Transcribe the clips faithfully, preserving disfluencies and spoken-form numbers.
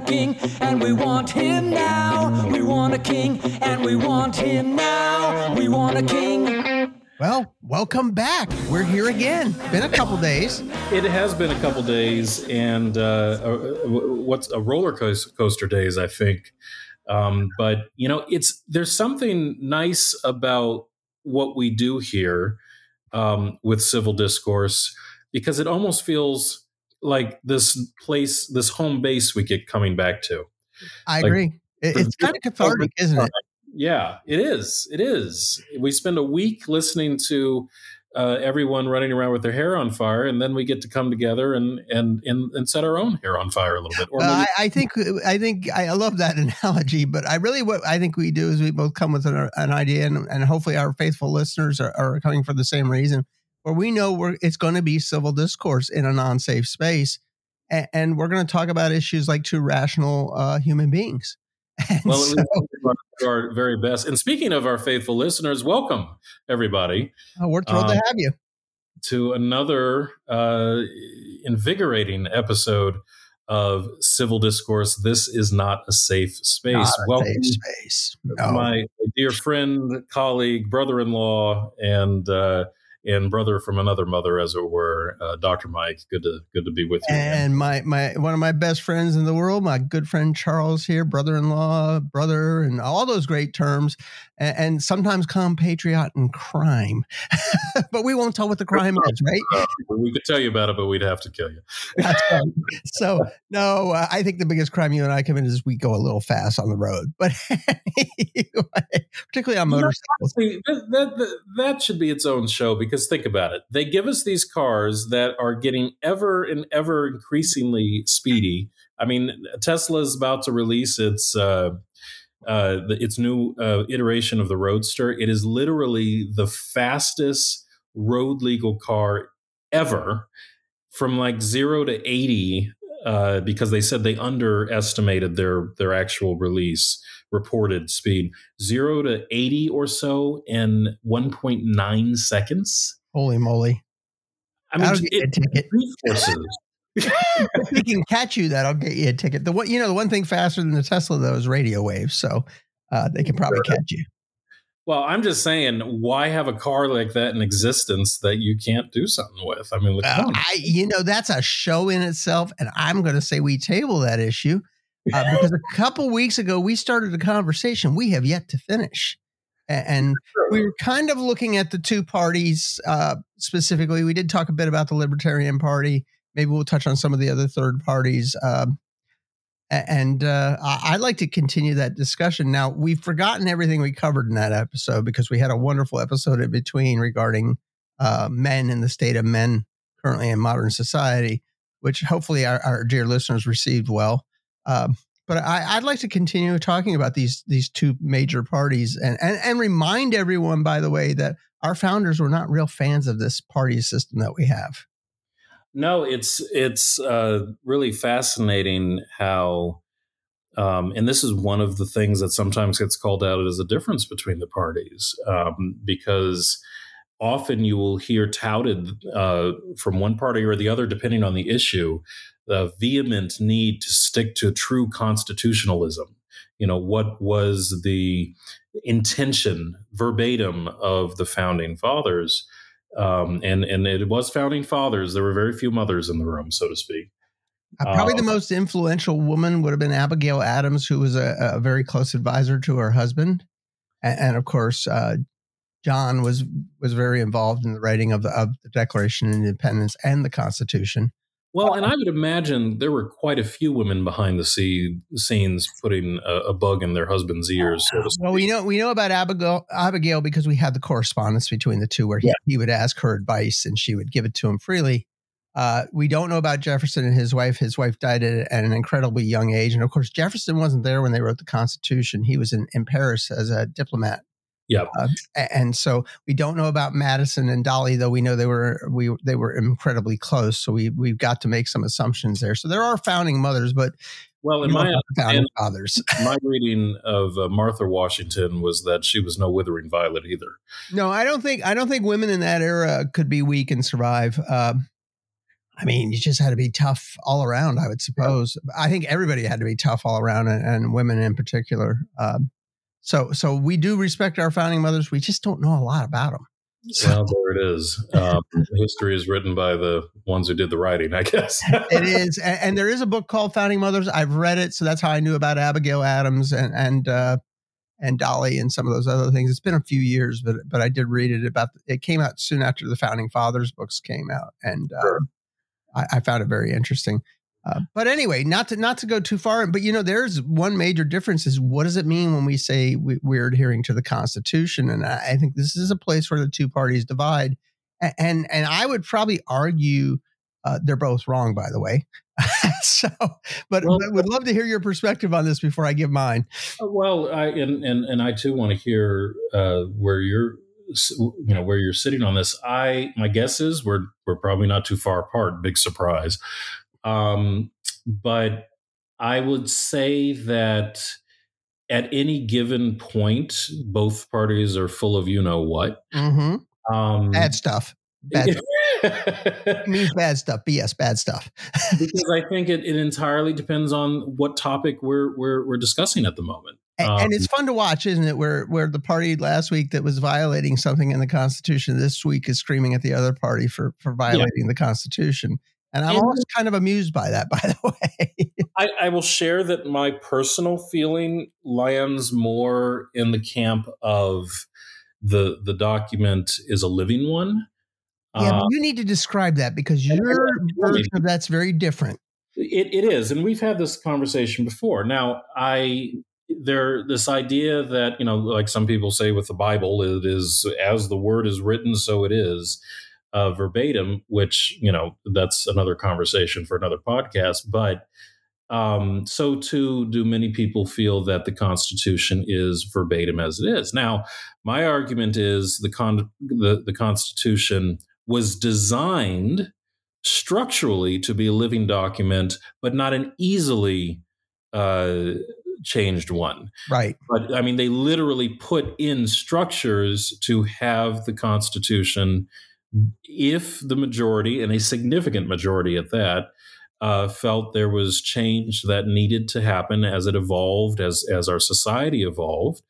a king, and we want him now. We want a king, and we want him now. We want a king. Well, welcome back. We're here again. Been a couple days. It has been a couple days, and uh, a, what's a roller coaster days, I think. Um, but you know, it's there's something nice about what we do here um, with civil discourse, because it almost feels like this place, this home base we get coming back to. I like, agree. It's kind of cathartic, isn't it? Yeah, it is. It is. We spend a week listening to uh, everyone running around with their hair on fire, and then we get to come together and and and, and set our own hair on fire a little bit. Or well, maybe- I, I think I think I love that analogy, but I really what I think we do is we both come with an, an idea, and, and hopefully our faithful listeners are, are coming for the same reason. Where we know we're, it's going to be civil discourse in a non-safe space, and, and we're going to talk about issues like two rational uh, human beings. And well, so, we do our very best. And speaking of our faithful listeners, welcome everybody. Oh, we're thrilled um, to have you to another uh, invigorating episode of Civil Discourse. This is not a safe space. Not a welcome, safe space. No. My dear friend, colleague, brother-in-law, and. Uh, And brother from another mother, as it were, uh, Doctor Mike, good to good to be with you. And my, my one of my best friends in the world, my good friend Charles here, brother-in-law, brother, and all those great terms, and, and sometimes compatriot and crime. But we won't tell what the crime is, right? We could tell you about it, but we'd have to kill you. So, no, uh, I think the biggest crime you and I commit is we go a little fast on the road. But anyway, particularly on motorcycles. That, that, that, that should be its own show, because Because think about it. They give us these cars that are getting ever and ever increasingly speedy. I mean, Tesla is about to release its uh, uh, its new uh, iteration of the Roadster. It is literally the fastest road legal car ever, from like zero to eighty, uh, because they said they underestimated their their actual release reported speed, zero to eighty or so in one point nine seconds. Holy moly. I mean, that'll get you a ticket. If they can catch you, that'll get you a ticket. The one, you know, the one thing faster than the Tesla, though, is radio waves. So uh, they can probably sure. catch you. Well, I'm just saying, why have a car like that in existence that you can't do something with? I mean, look uh, I, you know, that's a show in itself. And I'm going to say we table that issue. Uh, because a couple weeks ago, we started a conversation we have yet to finish. And we were kind of looking at the two parties uh, specifically. We did talk a bit about the Libertarian Party. Maybe we'll touch on some of the other third parties. Um, and uh, I'd like to continue that discussion. Now, we've forgotten everything we covered in that episode because we had a wonderful episode in between regarding uh, men and the state of men currently in modern society, which hopefully our, our dear listeners received well. Um, but I, I'd like to continue talking about these these two major parties and, and, and remind everyone, by the way, that our founders were not real fans of this party system that we have. No, it's it's uh, really fascinating how, um, and this is one of the things that sometimes gets called out as a difference between the parties, um, because often you will hear touted uh, from one party or the other, depending on the issue, the vehement need to stick to true constitutionalism. You know, what was the intention verbatim of the founding fathers? Um, and, and it was founding fathers. There were very few mothers in the room, so to speak. Uh, probably uh, the most influential woman would have been Abigail Adams, who was a, a very close advisor to her husband. And, and of course, uh, John was was very involved in the writing of the, of the Declaration of Independence and the Constitution. Well, and I would imagine there were quite a few women behind the scene, scenes putting a, a bug in their husband's ears. So to speak. Well, we know we know about Abigail, Abigail because we had the correspondence between the two where he, yeah. he would ask her advice and she would give it to him freely. Uh, we don't know about Jefferson and his wife. His wife died at an incredibly young age. And of course, Jefferson wasn't there when they wrote the Constitution. He was in, in Paris as a diplomat. Yeah, uh, and so we don't know about Madison and Dolly, though we know they were we they were incredibly close. So we we've got to make some assumptions there. So there are founding mothers, but well, in my founding fathers, my reading of uh, Martha Washington was that she was no withering violet either. No, I don't think I don't think women in that era could be weak and survive. Uh, I mean, you just had to be tough all around, I would suppose. I think everybody had to be tough all around, and, and women in particular. Um, so so we do respect our founding mothers. We just don't know a lot about them. So. Well, there it is. Um, history is written by the ones who did the writing, I guess. It is. And, and there is a book called Founding Mothers. I've read it. So that's how I knew about Abigail Adams and and uh, and Dolly and some of those other things. It's been a few years, but but I did read it. About the, it came out soon after the Founding Fathers books came out. And uh, sure. I, I found it very interesting. Uh, but anyway, not to not to go too far. But, you know, there's one major difference is what does it mean when we say we, we're adhering to the Constitution? And I, I think this is a place where the two parties divide. And and, and I would probably argue uh, they're both wrong, by the way. so but well, I would love to hear your perspective on this before I give mine. Well, I and, and, and I, too, want to hear uh, where you're you know, where you're sitting on this. I my guess is we're we're probably not too far apart. Big surprise. Um, but I would say that at any given point, both parties are full of you know what. Mm-hmm. Um, bad stuff. Bad stuff. It means bad stuff. B S, bad stuff. Because I think it, it entirely depends on what topic we're we're we're discussing at the moment. Um, and, and it's fun to watch, isn't it? Where where the party last week that was violating something in the Constitution this week is screaming at the other party for for violating yeah. the Constitution. And I'm always kind of amused by that, by the way. I, I will share that my personal feeling lands more in the camp of the the document is a living one. Yeah, uh, but you need to describe that because your version of that's very different. It it is, and we've had this conversation before. Now, I there this idea that, you know, like some people say with the Bible, it is as the word is written, so it is. Uh, verbatim, which, you know, that's another conversation for another podcast. But um, so too do many people feel that the Constitution is verbatim as it is. Now, my argument is the con- the, the Constitution was designed structurally to be a living document, but not an easily uh, changed one. Right. But I mean, they literally put in structures to have the Constitution, if the majority, and a significant majority at that, uh, felt there was change that needed to happen as it evolved, as as our society evolved,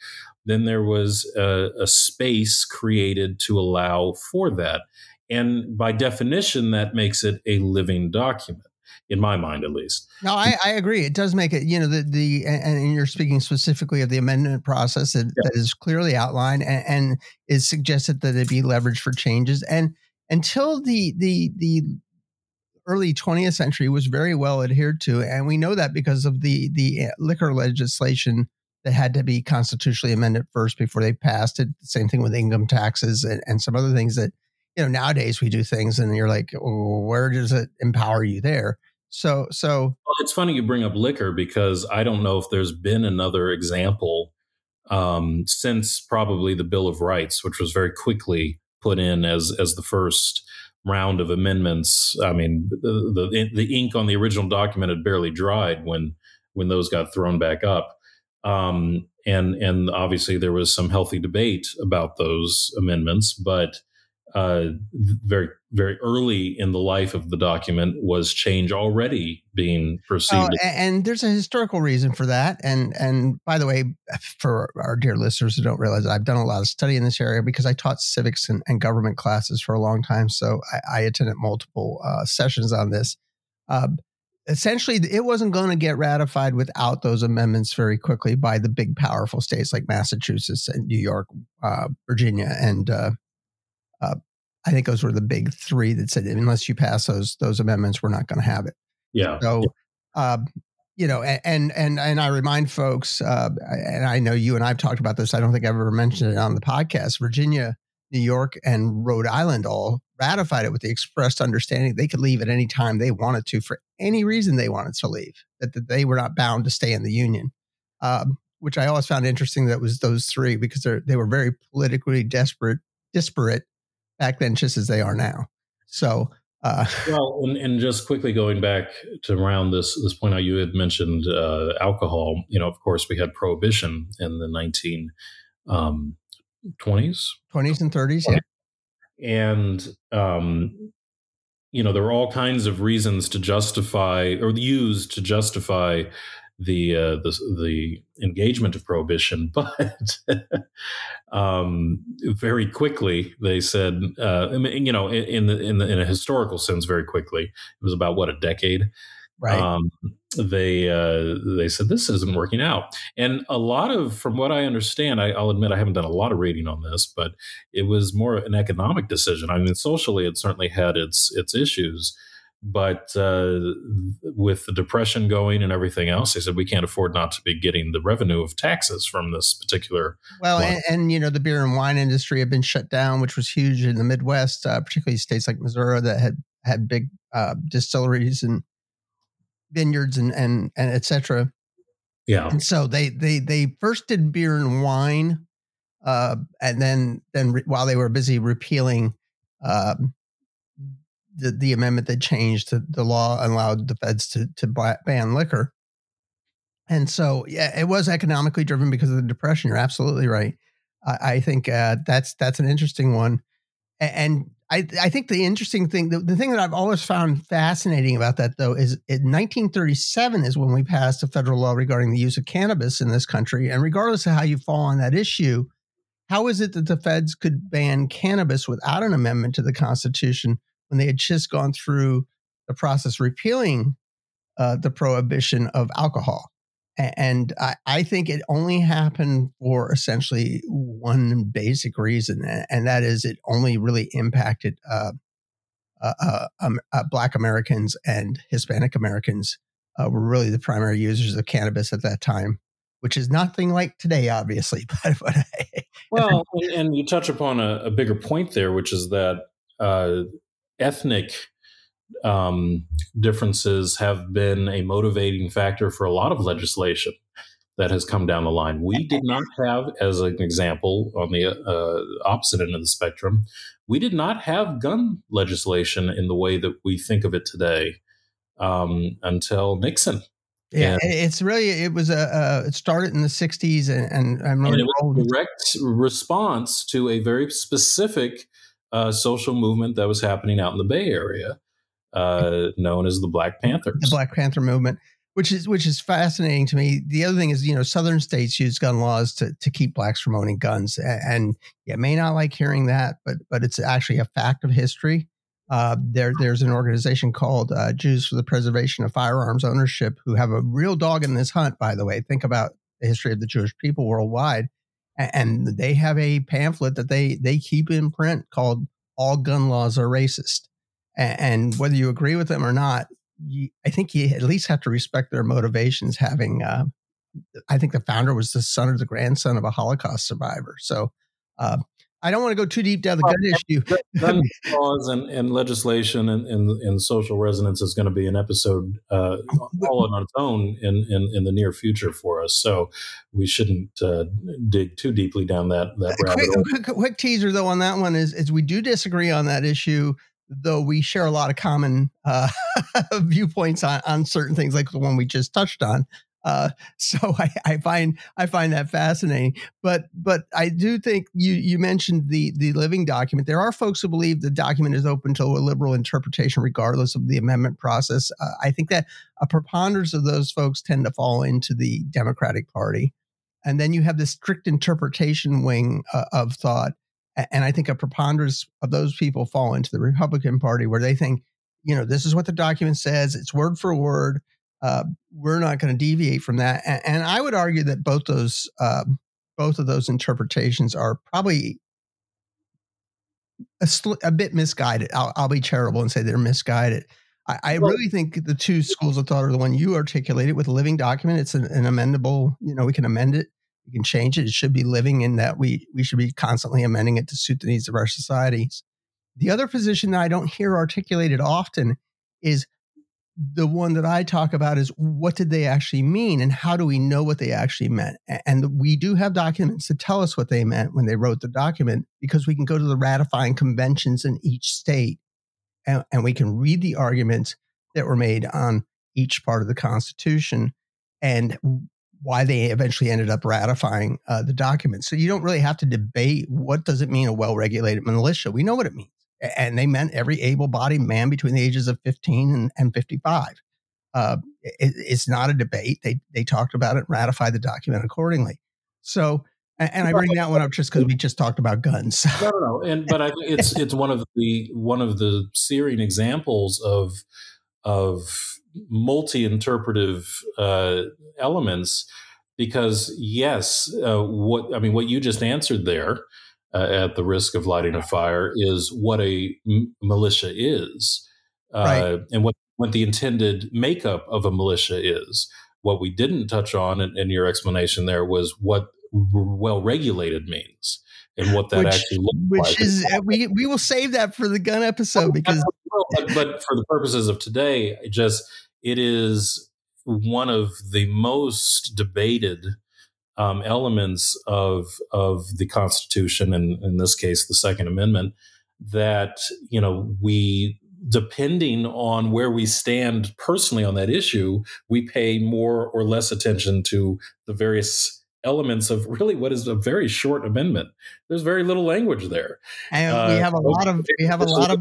then there was a, a space created to allow for that. And by definition, that makes it a living document, in my mind, at least. No, I, I agree. It does make it, you know, the, the and you're speaking specifically of the amendment process that, yeah. that is clearly outlined and, and is suggested that it be leveraged for changes. And until the the the early twentieth century was very well adhered to. And we know that because of the the liquor legislation that had to be constitutionally amended first before they passed it. Same thing with income taxes and, and some other things that, you know, nowadays we do things and you're like, oh, where does it empower you there? So, so well, it's funny you bring up liquor because I don't know if there's been another example um, since probably the Bill of Rights, which was very quickly put in as as the first round of amendments. I mean, the the, the ink on the original document had barely dried when when those got thrown back up. Um, and and obviously there was some healthy debate about those amendments, but Uh, very, very early in the life of the document was change already being perceived. Oh, and, and there's a historical reason for that. And and by the way, for our dear listeners who don't realize, I've done a lot of study in this area because I taught civics and, and government classes for a long time. So I, I attended multiple uh, sessions on this. Uh, essentially, it wasn't going to get ratified without those amendments very quickly by the big, powerful states like Massachusetts and New York, uh, Virginia, and uh, Uh, I think those were the big three that said, unless you pass those those amendments, we're not going to have it. Yeah. So, uh, you know, and and and I remind folks, uh, and I know you and I've talked about this. I don't think I've ever mentioned it on the podcast. Virginia, New York, and Rhode Island all ratified it with the expressed understanding they could leave at any time they wanted to for any reason they wanted to leave. That, that they were not bound to stay in the Union. Um, which I always found interesting. That was those three because they they were very politically desperate, disparate. Back then, just as they are now. So, uh, well, and, and just quickly going back to round this this point out, you had mentioned uh, alcohol. You know, of course, we had prohibition in the nineteen um, twenties, twenties and thirties, yeah. And um, you know, there were all kinds of reasons to justify or use to justify the uh, the, the engagement of prohibition. But um, very quickly, they said, uh, I mean, you know, in, in the in the in a historical sense, very quickly, it was about what, a decade. Right. Um, they uh, they said this isn't working out, and a lot of, from what I understand, I, I'll admit I haven't done a lot of reading on this, but it was more an economic decision. I mean, socially, it certainly had its its issues, but uh, with the Depression going and everything else, they said we can't afford not to be getting the revenue of taxes from this particular. Well, and, and you know, the beer and wine industry had been shut down, which was huge in the Midwest, uh, particularly states like Missouri that had had big uh, distilleries and vineyards and, and, and et cetera. Yeah. And so they, they, they first did beer and wine. Uh, and then, then re- while they were busy repealing uh, the, the amendment that changed the, the law and allowed the feds to, to ban liquor. And so, yeah, it was economically driven because of the Depression. You're absolutely right. I, I think uh, that's, that's an interesting one. And, and I, I think the interesting thing, the, the thing that I've always found fascinating about that, though, is in nineteen thirty-seven is when we passed a federal law regarding the use of cannabis in this country. And regardless of how you fall on that issue, how is it that the feds could ban cannabis without an amendment to the Constitution when they had just gone through the process repealing uh, the prohibition of alcohol? And, and I, I think it only happened for essentially one basic reason, and that is it only really impacted uh, uh, um, uh, Black Americans and Hispanic Americans uh, were really the primary users of cannabis at that time, which is nothing like today, obviously. But, but I, well, and you touch upon a, a bigger point there, which is that uh, ethnic um, differences have been a motivating factor for a lot of legislation that has come down the line. We did not have, as an example, on the uh, opposite end of the spectrum, we did not have gun legislation in the way that we think of it today um, until Nixon. Yeah, and it's really, it was a, a, it started in the sixties and, and I'm really and it was a direct response to a very specific uh, social movement that was happening out in the Bay Area, uh, known as the Black Panthers. The Black Panther movement. Which is which is fascinating to me. The other thing is, you know, Southern states use gun laws to, to keep blacks from owning guns, and, and you may not like hearing that, but but it's actually a fact of history. Uh, there there's an organization called uh, Jews for the Preservation of Firearms Ownership, who have a real dog in this hunt. By the way, think about the history of the Jewish people worldwide, and, and they have a pamphlet that they they keep in print called "All Gun Laws Are Racist," and, and whether you agree with them or not, I think you at least have to respect their motivations. Having, uh, I think the founder was the son or the grandson of a Holocaust survivor. So uh, I don't want to go too deep down the gun issue. Gun laws and, and legislation and, and, and social resonance is going to be an episode uh, all on its own in, in, in the near future for us. So we shouldn't uh, dig too deeply down that, that rabbit hole. Quick, quick, quick teaser, though, on that one is, is we do disagree on that issue, though we share a lot of common uh, viewpoints on, on certain things, like the one we just touched on. Uh, so I, I find I find that fascinating. But but I do think you you mentioned the the living document. There are folks who believe the document is open to a liberal interpretation, regardless of the amendment process. Uh, I think that a preponderance of those folks tend to fall into the Democratic Party, and then you have the strict interpretation wing uh, of thought. And I think a preponderance of those people fall into the Republican Party, where they think, you know, this is what the document says. It's word for word. Uh, we're not going to deviate from that. And, and I would argue that both those uh, both of those interpretations are probably a, sl- a bit misguided. I'll, I'll be charitable and say they're misguided. I, I well, really think the two schools of thought are the one you articulated with a living document. It's an, an amendable, you know, we can amend it. We can change it. It should be living in that we we should be constantly amending it to suit the needs of our societies. The other position that I don't hear articulated often is the one that I talk about is what did they actually mean and how do we know what they actually meant? And we do have documents that tell us what they meant when they wrote the document, because we can go to the ratifying conventions in each state and, and we can read the arguments that were made on each part of the Constitution and why they eventually ended up ratifying uh, the document. So you don't really have to debate what does it mean a well-regulated militia. We know what it means. And they meant every able-bodied man between the ages of fifteen and, and fifty-five. Uh, it, it's not a debate. They they talked about it and ratified the document accordingly. So, and, and I bring that one up just because we just talked about guns. No, no, no. And but I, it's it's one of the one of the searing examples of of multi-interpretive uh, elements, because yes, uh, what I mean, what you just answered there. Uh, at the risk of lighting a fire, is what a m- militia is, uh, right. and what, what the intended makeup of a militia is. What we didn't touch on in, in your explanation there was what well-regulated means and what that which, actually looks which like. Which is, we, we will save that for the gun episode. because. but, but for the purposes of today, it just it is one of the most debated Um, elements of of the Constitution, and in this case, the Second Amendment, that, you know, we, depending on where we stand personally on that issue, we pay more or less attention to the various elements of really what is a very short amendment. There's very little language there, and uh, we have a lot of we have a lot of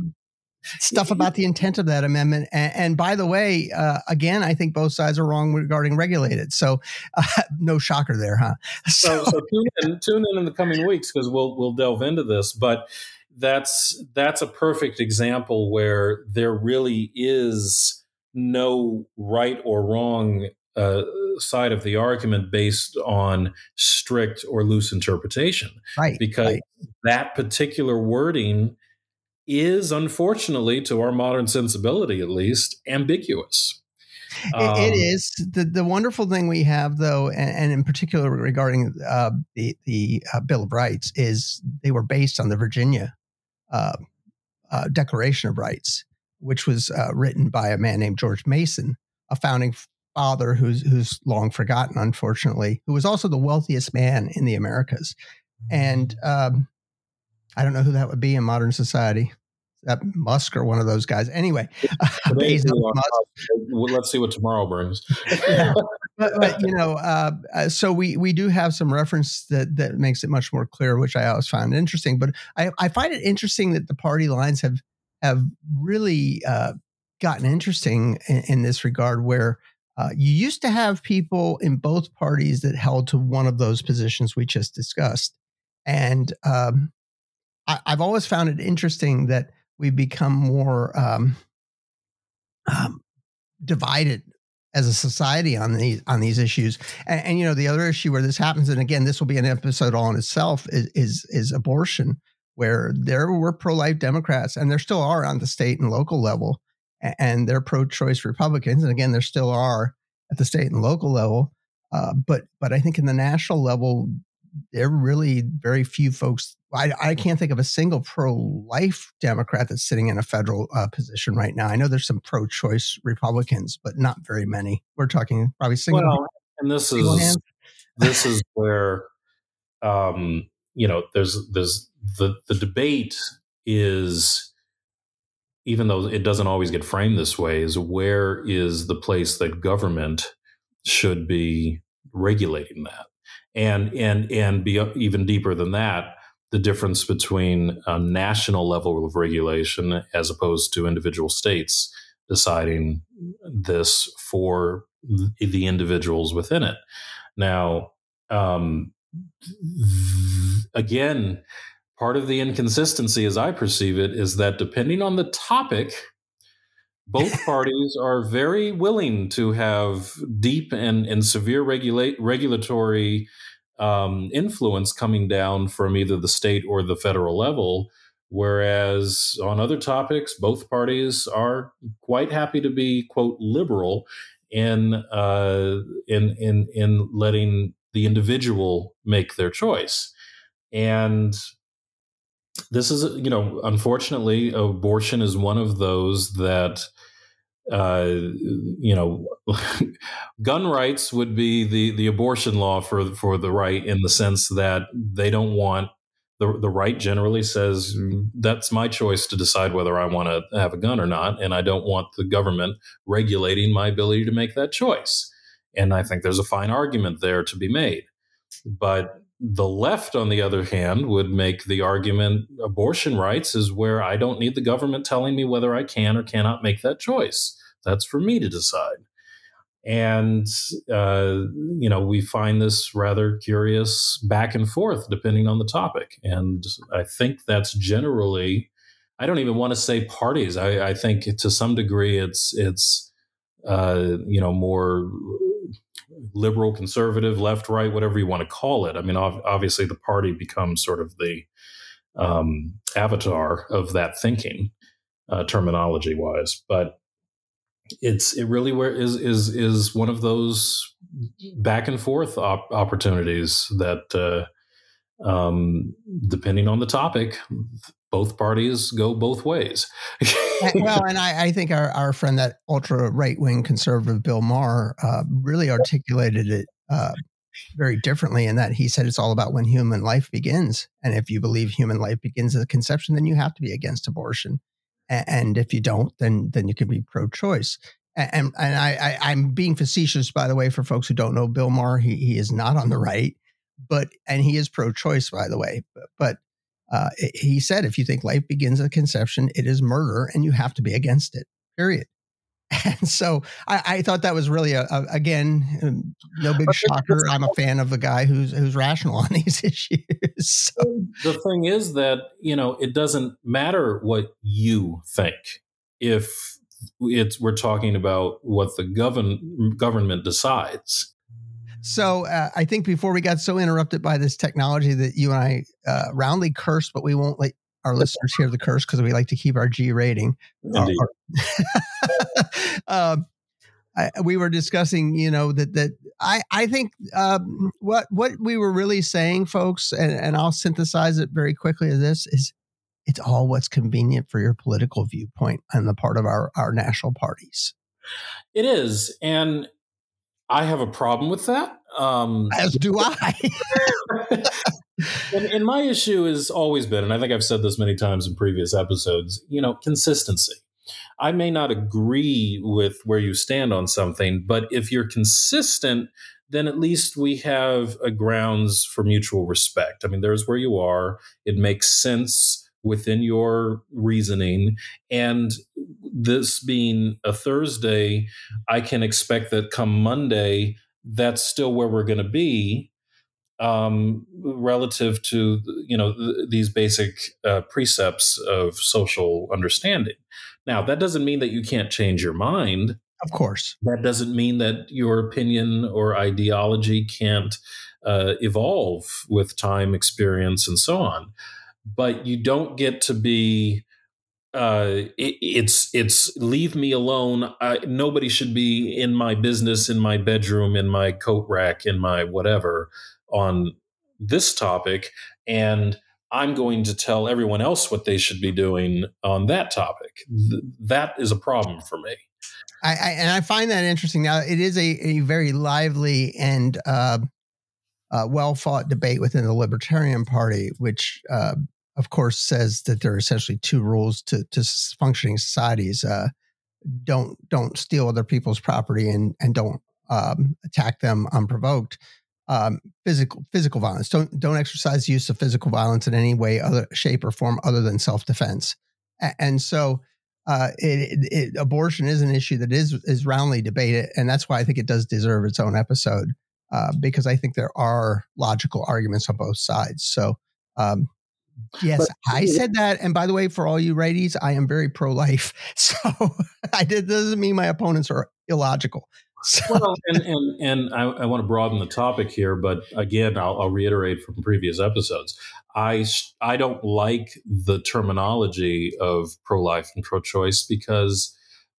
stuff about the intent of that amendment. And, and by the way, uh, again, I think both sides are wrong regarding regulated. So uh, no shocker there, huh? So, so, so tune in, tune in in the coming weeks, because we'll we'll delve into this. But that's that's a perfect example where there really is no right or wrong uh, side of the argument based on strict or loose interpretation, right? Because right. that particular wording is, unfortunately, to our modern sensibility at least, ambiguous. Um, it, it is. The the wonderful thing we have, though, and, and in particular regarding uh, the, the uh, Bill of Rights, is they were based on the Virginia uh, uh, Declaration of Rights, which was uh, written by a man named George Mason, a founding father who's who's long forgotten, unfortunately, who was also the wealthiest man in the Americas. And um, I don't know who that would be in modern society. That Musk or one of those guys. Anyway, uh, based on Musk. Well, let's see what tomorrow brings. yeah. but, but you know, uh, uh, so we we do have some reference that that makes it much more clear, which I always find interesting. But I, I find it interesting that the party lines have have really uh, gotten interesting in, in this regard, where uh, you used to have people in both parties that held to one of those positions we just discussed, and um, I, I've always found it interesting that we've become more um, um, divided as a society on these on these issues. And, and, you know, the other issue where this happens, and again, this will be an episode all in itself, is is, is abortion, where there were pro-life Democrats, and there still are on the state and local level, and, and there are pro-choice Republicans, and again, there still are at the state and local level. Uh, but but I think in the national level, there are really very few folks. I, I can't think of a single pro-life Democrat that's sitting in a federal uh, position right now. I know there's some pro-choice Republicans, but not very many. We're talking probably single. Well, and this is hands. this is where um, you know there's there's the the debate is, even though it doesn't always get framed this way, is where is the place that government should be regulating that, and and and be even deeper than that. The difference between a national level of regulation as opposed to individual states deciding this for the individuals within it. Now, um, again, part of the inconsistency, as I perceive it, is that depending on the topic, both parties are very willing to have deep and, and severe regulate, regulatory Um, influence coming down from either the state or the federal level, whereas on other topics, both parties are quite happy to be, quote, liberal in uh, in in in letting the individual make their choice. And this is, you know, unfortunately, abortion is one of those that. Uh, you know, gun rights would be the, the abortion law for for the right, in the sense that they don't want, the the right generally says, that's my choice to decide whether I want to have a gun or not, and I don't want the government regulating my ability to make that choice. And I think there's a fine argument there to be made. But The left, on the other hand, would make the argument abortion rights is where I don't need the government telling me whether I can or cannot make that choice. That's for me to decide. And, uh, you know, we find this rather curious back and forth depending on the topic. And I think that's generally, I don't even want to say parties. I, I think to some degree it's, it's uh, you know, more liberal, conservative, left, right, whatever you want to call it. I mean, ov- obviously the party becomes sort of the um, avatar of that thinking, uh, terminology wise. But it's it really where is is is one of those back and forth op- opportunities that, uh, um, depending on the topic, both parties go both ways. Well, and I, I think our, our friend, that ultra right-wing conservative Bill Maher, uh, really articulated it uh, very differently in that he said it's all about when human life begins. And if you believe human life begins at conception, then you have to be against abortion. A- and if you don't, then then you can be pro-choice. And and, and I, I, I'm being facetious, by the way, for folks who don't know Bill Maher. He, he is not on the right, but and he is pro-choice, by the way. But, but Uh, he said, if you think life begins at conception, it is murder and you have to be against it, period. And so I, I thought that was really, a, a, again, no big shocker. I'm a fan of the guy who's who's rational on these issues. So. The thing is that, you know, it doesn't matter what you think if it's we're talking about what the govern, government decides. So uh, I think before we got so interrupted by this technology that you and I uh, roundly cursed, but we won't let our listeners hear the curse because we like to keep our G rating. Indeed. Uh, um, I, we were discussing, you know, that that I I think um, what what we were really saying, folks, and, and I'll synthesize it very quickly. Is this is it's all what's convenient for your political viewpoint on the part of our our national parties. It is, and I have a problem with that. Um, As do I. and, and my issue has always been, and I think I've said this many times in previous episodes, you know, consistency. I may not agree with where you stand on something, but if you're consistent, then at least we have a grounds for mutual respect. I mean, there's where you are. It makes sense within your reasoning. And this being a Thursday, I can expect that come Monday, that's still where we're going to be um, relative to, you know, th- these basic uh, precepts of social understanding. Now, that doesn't mean that you can't change your mind. Of course. That doesn't mean that your opinion or ideology can't uh, evolve with time, experience, and so on. But you don't get to be, uh, it, it's, it's leave me alone. I, nobody should be in my business, in my bedroom, in my coat rack, in my whatever on this topic. And I'm going to tell everyone else what they should be doing on that topic. Th- that is a problem for me. I, I and I find that interesting. Now, it is a, a very lively and uh, uh, well-fought debate within the Libertarian Party, which, uh, of course, says that there are essentially two rules to, to functioning societies. Uh, don't don't steal other people's property and and don't um, attack them unprovoked. Um, physical physical violence. Don't don't exercise the use of physical violence in any way, other shape or form other than self-defense. A- and so uh, it, it, it, abortion is an issue that is is roundly debated. And that's why I think it does deserve its own episode, uh, because I think there are logical arguments on both sides. So um yes, but, I said that. And by the way, for all you righties, I am very pro-life. So I did, doesn't mean my opponents are illogical. So. Well, and and, and I, I want to broaden the topic here, but again, I'll, I'll reiterate from previous episodes. I I don't like the terminology of pro-life and pro-choice because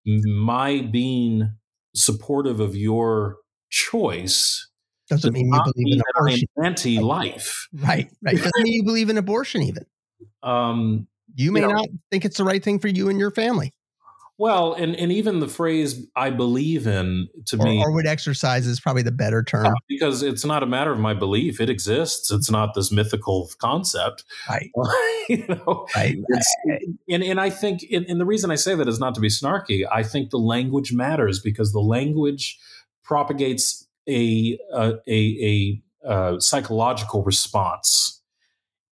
my being supportive of your choice doesn't mean you believe in abortion. Anti-life. Right, right. Doesn't mean you believe in abortion even. Um, you may you know, not think it's the right thing for you and your family. Well, and, and even the phrase I believe in to or, me. Or would exercise is probably the better term. Uh, because it's not a matter of my belief. It exists. It's not this mythical concept. Right. you know, right. It's, and, and I think, and, and the reason I say that is not to be snarky. I think the language matters because the language propagates A, a a uh, psychological response.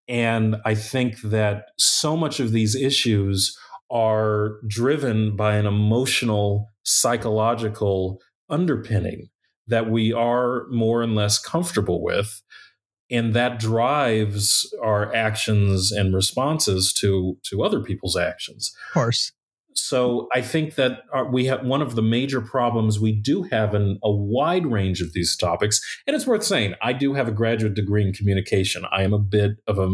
And I think that so much of these issues are driven by an emotional, psychological underpinning that we are more and less comfortable with. And that drives our actions and responses to, to other people's actions. Of course. So I think that our, we have one of the major problems we do have in a wide range of these topics. And it's worth saying, I do have a graduate degree in communication. I am a bit of a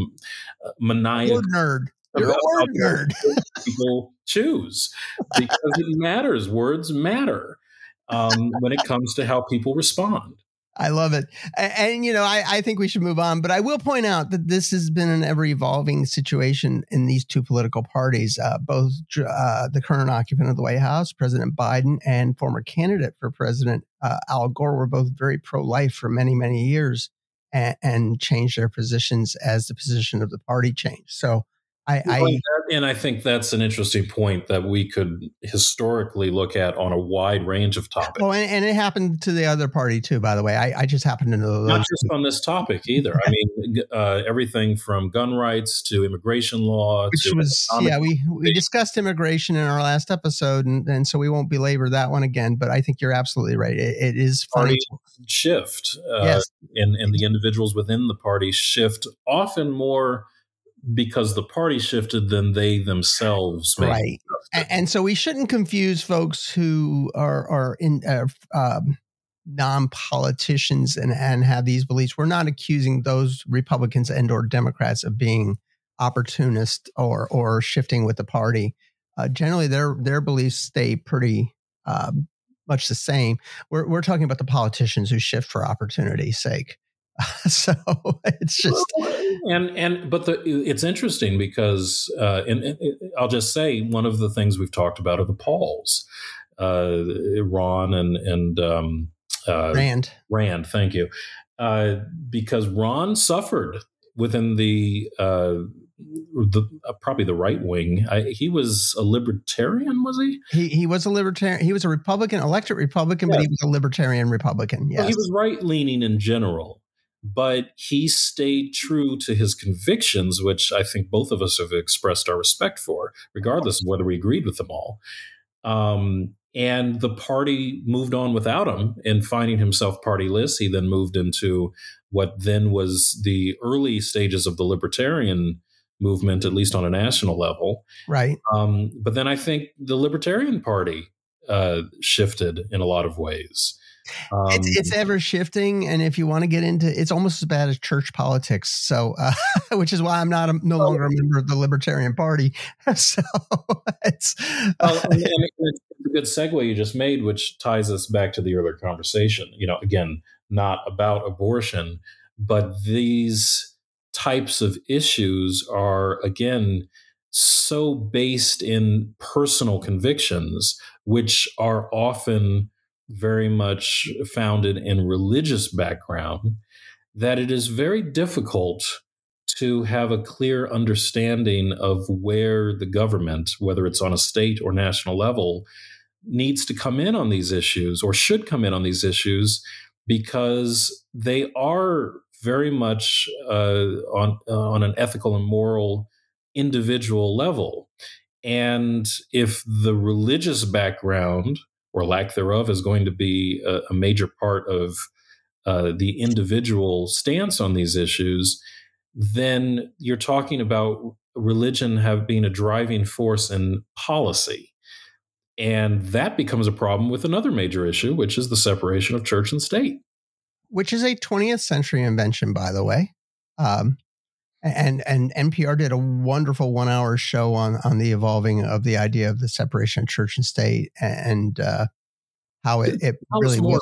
maniac. You're a nerd. You're a word nerd. People choose because it matters. Words matter um, when it comes to how people respond. I love it. And, and you know, I, I think we should move on, but I will point out that this has been an ever-evolving situation in these two political parties, uh, both uh, the current occupant of the White House, President Biden, and former candidate for president, uh, Al Gore, were both very pro-life for many, many years and, and changed their positions as the position of the party changed. So I, I and I think that's an interesting point that we could historically look at on a wide range of topics. Well, and, and it happened to the other party too, by the way. I, I just happen to know those. Not just on this topic either. I mean, uh, everything from gun rights to immigration law. Which to was yeah, we we discussed immigration in our last episode, and, and so we won't belabor that one again. But I think you're absolutely right. It, it is funny shift, uh, yes. and and the individuals within the party shift often more. Because the party shifted, then they themselves made right. And, and so we shouldn't confuse folks who are are in uh, um, non-politicians and, and have these beliefs. We're not accusing those Republicans and or Democrats of being opportunist or or shifting with the party. Uh, generally, their their beliefs stay pretty uh, much the same. We're we're talking about the politicians who shift for opportunity's sake. So it's just and and but the, it's interesting because uh, and, and I'll just say one of the things we've talked about are the Pauls, uh, Ron and and um, uh, Rand. Rand, thank you, uh, because Ron suffered within the uh, the uh, probably the right wing. I, he was a libertarian, was he? He he was a libertarian. He was a Republican, elected Republican, yeah. But he was a libertarian Republican. Yes, well, he was right leaning in general. But he stayed true to his convictions, which I think both of us have expressed our respect for, regardless of whether we agreed with them all. Um, and the party moved on without him. And finding himself partyless, he then moved into what then was the early stages of the libertarian movement, at least on a national level. Right. Um, but then I think the Libertarian Party uh, shifted in a lot of ways. Um, it's, it's ever shifting, and if you want to get into, it's almost as bad as church politics. So, uh, which is why I'm not a, no longer a member of the Libertarian Party. So, it's, well, and, and it's a good segue you just made, which ties us back to the earlier conversation. You know, again, not about abortion, but these types of issues are again so based in personal convictions, which are often very much founded in religious background, that it is very difficult to have a clear understanding of where the government, whether it's on a state or national level, needs to come in on these issues or should come in on these issues, because they are very much uh, on, uh, on an ethical and moral individual level. And if the religious background or lack thereof is going to be a, a major part of uh, the individual stance on these issues, then you're talking about religion have been a driving force in policy. And that becomes a problem with another major issue, which is the separation of church and state. Which is a twentieth century invention, by the way. Um, and and N P R did a wonderful one hour show on on the evolving of the idea of the separation of church and state, and uh, how it, it really was.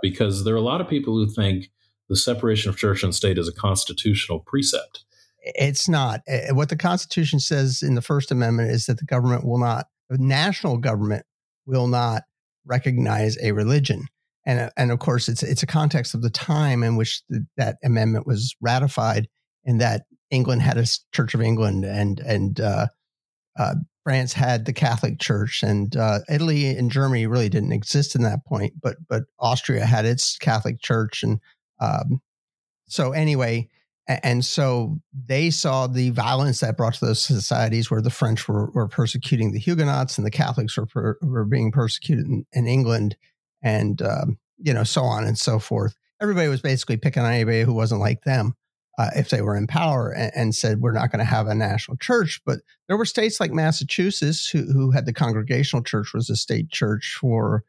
Because there are a lot of people who think the separation of church and state is a constitutional precept. It's not. What the Constitution says in the First Amendment is that the government will not, the national government will not recognize a religion. And, and of course, it's, it's a context of the time in which the, that amendment was ratified, and that England had a Church of England, and and uh, uh, France had the Catholic Church, and uh, Italy and Germany really didn't exist in that point. But but Austria had its Catholic Church, and um, So anyway, and so they saw the violence that brought to those societies where the French were, were persecuting the Huguenots and the Catholics were per, were being persecuted in, in England, and um, you know, so on and so forth. Everybody was basically picking on anybody who wasn't like them uh, if they were in power, and, and said, we're not going to have a national church. But there were states like Massachusetts who, who had the Congregational Church, was a state church for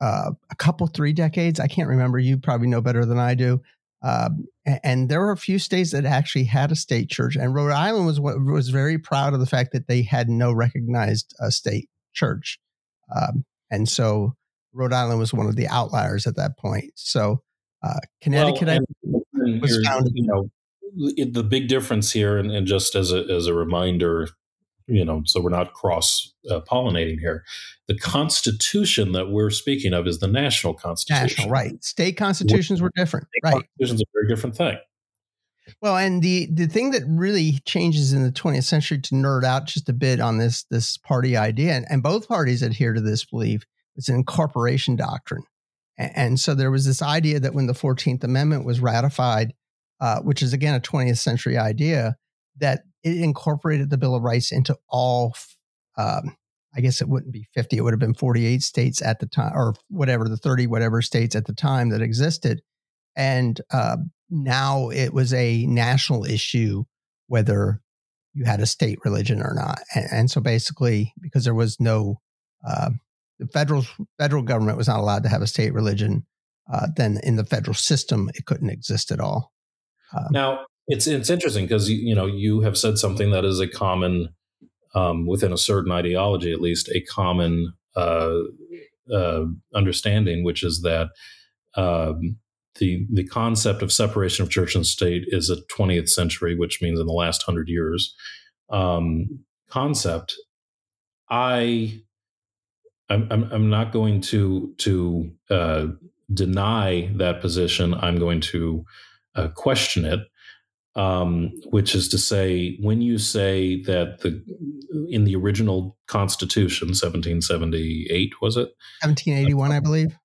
uh, a couple, three decades. I can't remember. You probably know better than I do. Uh, and there were a few states that actually had a state church, and Rhode Island was was very proud of the fact that they had no recognized uh, state church. Um, and so Rhode Island was one of the outliers at that point. So uh, Connecticut well, and, and was founded. You know, the big difference here, and, and just as a, as a reminder, you know, so we're not cross uh, pollinating here. The Constitution that we're speaking of is the national Constitution. National, right. State constitutions were different. State right. Constitutions are a very different thing. Well, and the, the thing that really changes in the twentieth century, to nerd out just a bit on this, this party idea, and, and both parties adhere to this belief, is an incorporation doctrine. And, and so there was this idea that when the fourteenth Amendment was ratified, uh, which is again a twentieth century idea, that it incorporated the Bill of Rights into all, um, I guess it wouldn't be fifty, it would have been forty-eight states at the time, or whatever, the thirty whatever states at the time that existed. And uh, now it was a national issue whether you had a state religion or not. And, and so basically, because there was no, uh, the federal, federal government was not allowed to have a state religion, uh, then in the federal system, it couldn't exist at all. Um, now, It's it's interesting because, you know, you have said something that is a common, um, within a certain ideology, at least, a common uh, uh, understanding, which is that um, the the concept of separation of church and state is a twentieth century, which means in the last hundred years, um, concept. I, I'm, I'm not going to, to uh, deny that position. I'm going to uh, question it. Um, which is to say, when you say that the in the original Constitution, seventeen seventy-eight, was it? seventeen eighty-one, uh, I believe.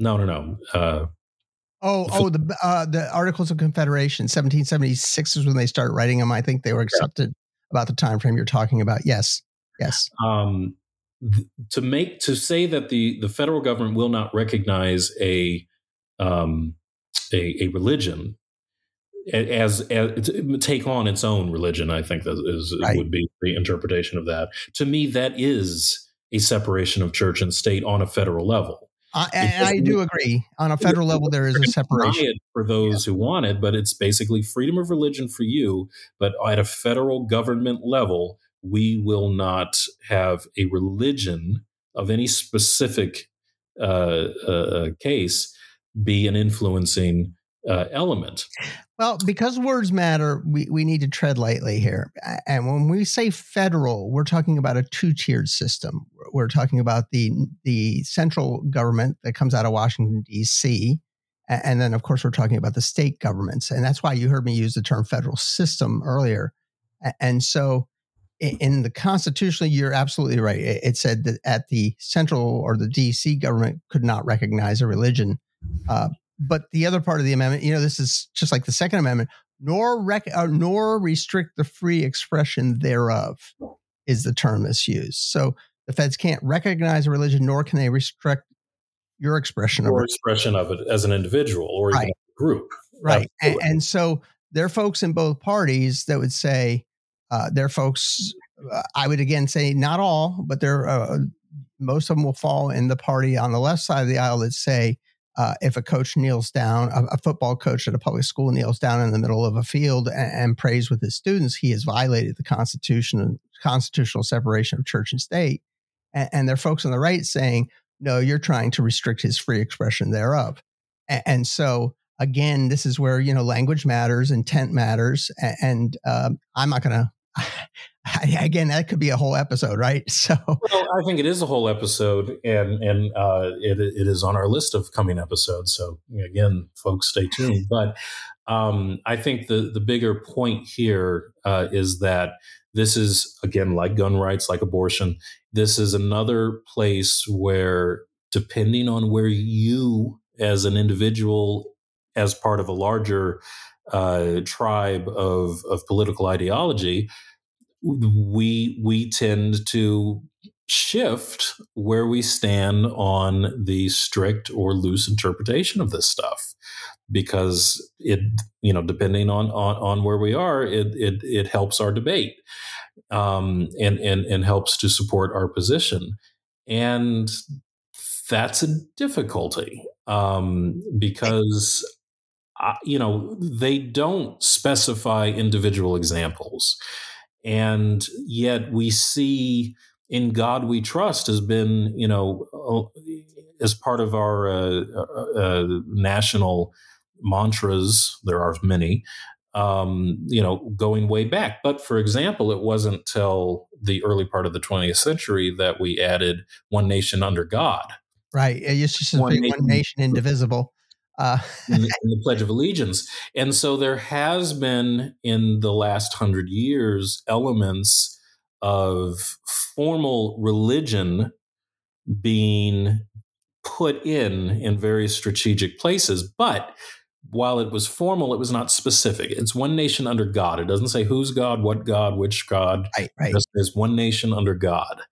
No, no, no. Uh, oh, oh, the uh, the Articles of Confederation, seventeen seventy-six is when they started writing them. I think they were accepted about the time frame you're talking about. Yes, yes. Um, th- to make to say that the the federal government will not recognize a um, a, a religion. As, as take on its own religion, I think that is right. Would be the interpretation of that. To me, that is a separation of church and state on a federal level. I, and I do agree. On a federal level, there is a separation for those yeah. who want it, but it's basically freedom of religion for you. But at a federal government level, we will not have a religion of any specific uh, uh, case be an influencing uh, element. Well, because words matter, we, we need to tread lightly here. And when we say federal, we're talking about a two-tiered system. We're talking about the the central government that comes out of Washington, D C, and then, of course, we're talking about the state governments. And that's why you heard me use the term federal system earlier. And so in the Constitution, you're absolutely right. It said that at the central or the D C government could not recognize a religion. Uh But the other part of the amendment, you know, this is just like the Second Amendment, nor rec- uh, nor restrict the free expression thereof is the term that's used. So the feds can't recognize a religion, nor can they restrict your expression, or of, expression of it as an individual or right. even a group. Right. And, and so there are folks in both parties that would say uh, there are folks, uh, I would again say not all, but there uh, most of them will fall in the party on the left side of the aisle that say, Uh, if a coach kneels down, a, a football coach at a public school kneels down in the middle of a field and, and prays with his students, he has violated the Constitution and constitutional separation of church and state. And, and there are folks on the right saying, no, you're trying to restrict his free expression thereof. And, and so, again, this is where, you know, language matters, intent matters. And, and um, I'm not going to, again, that could be a whole episode, right? So, well, I think it is a whole episode, and and uh, it it is on our list of coming episodes. So, again, folks, stay tuned. But um, I think the the bigger point here uh, is that this is, again, like gun rights, like abortion. This is another place where, depending on where you, as an individual, as part of a larger uh, tribe of of political ideology, we we tend to shift where we stand on the strict or loose interpretation of this stuff, because it, you know, depending on on, on where we are, it it it helps our debate, um, and and and helps to support our position, and that's a difficulty, um, because uh, you know, they don't specify individual examples, and yet we see. In God We Trust has been, you know, as part of our uh, uh, national mantras, there are many, um, you know, going way back. But for example, it wasn't till the early part of the twentieth century that we added one nation under God. Right. It's just one, nation, one nation indivisible. Uh. in, the, in the Pledge of Allegiance. And so there has been in the last hundred years elements of formal religion being put in in very strategic places. But while it was formal, it was not specific. It's one nation under God. It doesn't say who's God, what God, which God. Right, right. It just says one nation under God.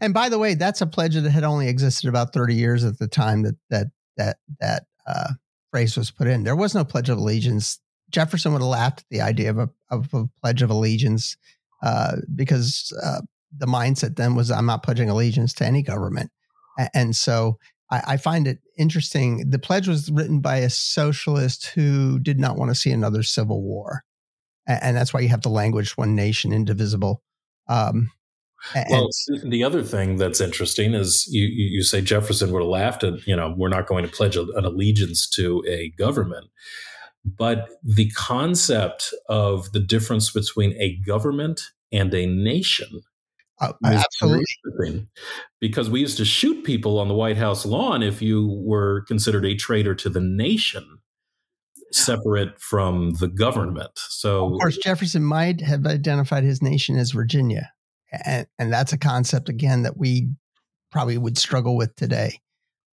And by the way, that's a pledge that had only existed about thirty years at the time that that that that uh, phrase was put in. There was no Pledge of Allegiance. Jefferson would have laughed at the idea of a, of a Pledge of Allegiance. Uh, because uh, the mindset then was, I'm not pledging allegiance to any government. A- and so I-, I find it interesting. The pledge was written by a socialist who did not want to see another civil war. A- and that's why you have the language, one nation, indivisible. Um, and- well, the other thing that's interesting is you, you, you say Jefferson would have laughed at, you know, we're not going to pledge a, an allegiance to a government. But the concept of the difference between a government and a nation oh, is absolutely interesting, because we used to shoot people on the White House lawn if you were considered a traitor to the nation, separate from the government. So, of course, Jefferson might have identified his nation as Virginia, and, and that's a concept again that we probably would struggle with today.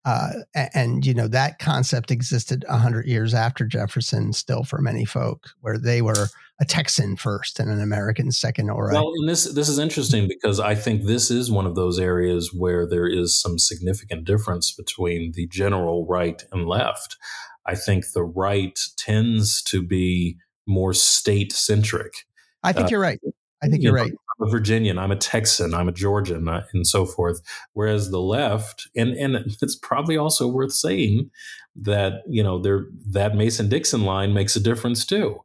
Uh, and, you know, that concept existed one hundred years after Jefferson still for many folk, where they were a Texan first and an American second. Or well, and this this is interesting, because I think this is one of those areas where there is some significant difference between the general right and left. I think the right tends to be more state-centric. I think uh, you're right. I think you're right. I'm a Virginian, I'm a Texan, I'm a Georgian, uh, and so forth. Whereas the left, and, and it's probably also worth saying that, you know, there that Mason-Dixon line makes a difference too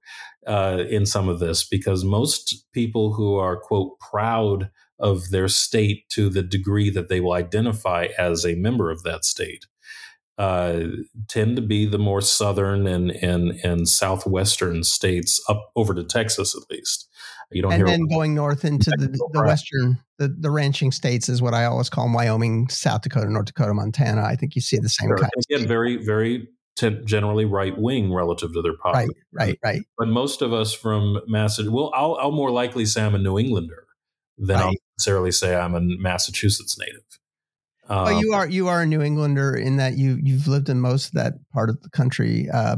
uh, in some of this, because most people who are, quote, proud of their state to the degree that they will identify as a member of that state uh, tend to be the more southern and, and, and southwestern states, up over to Texas at least. You don't and hear then going north into the, the western, the, the ranching states is what I always call them, Wyoming, South Dakota, North Dakota, Montana. I think you see the same sure. kind of again, very, very t- generally right wing relative to their population. Right, right, right. But most of us from Massachusetts, well, I'll, I'll more likely say I'm a New Englander than right. I'll necessarily say I'm a Massachusetts native. Um, well, you are you are a New Englander in that you you've lived in most of that part of the country. Uh,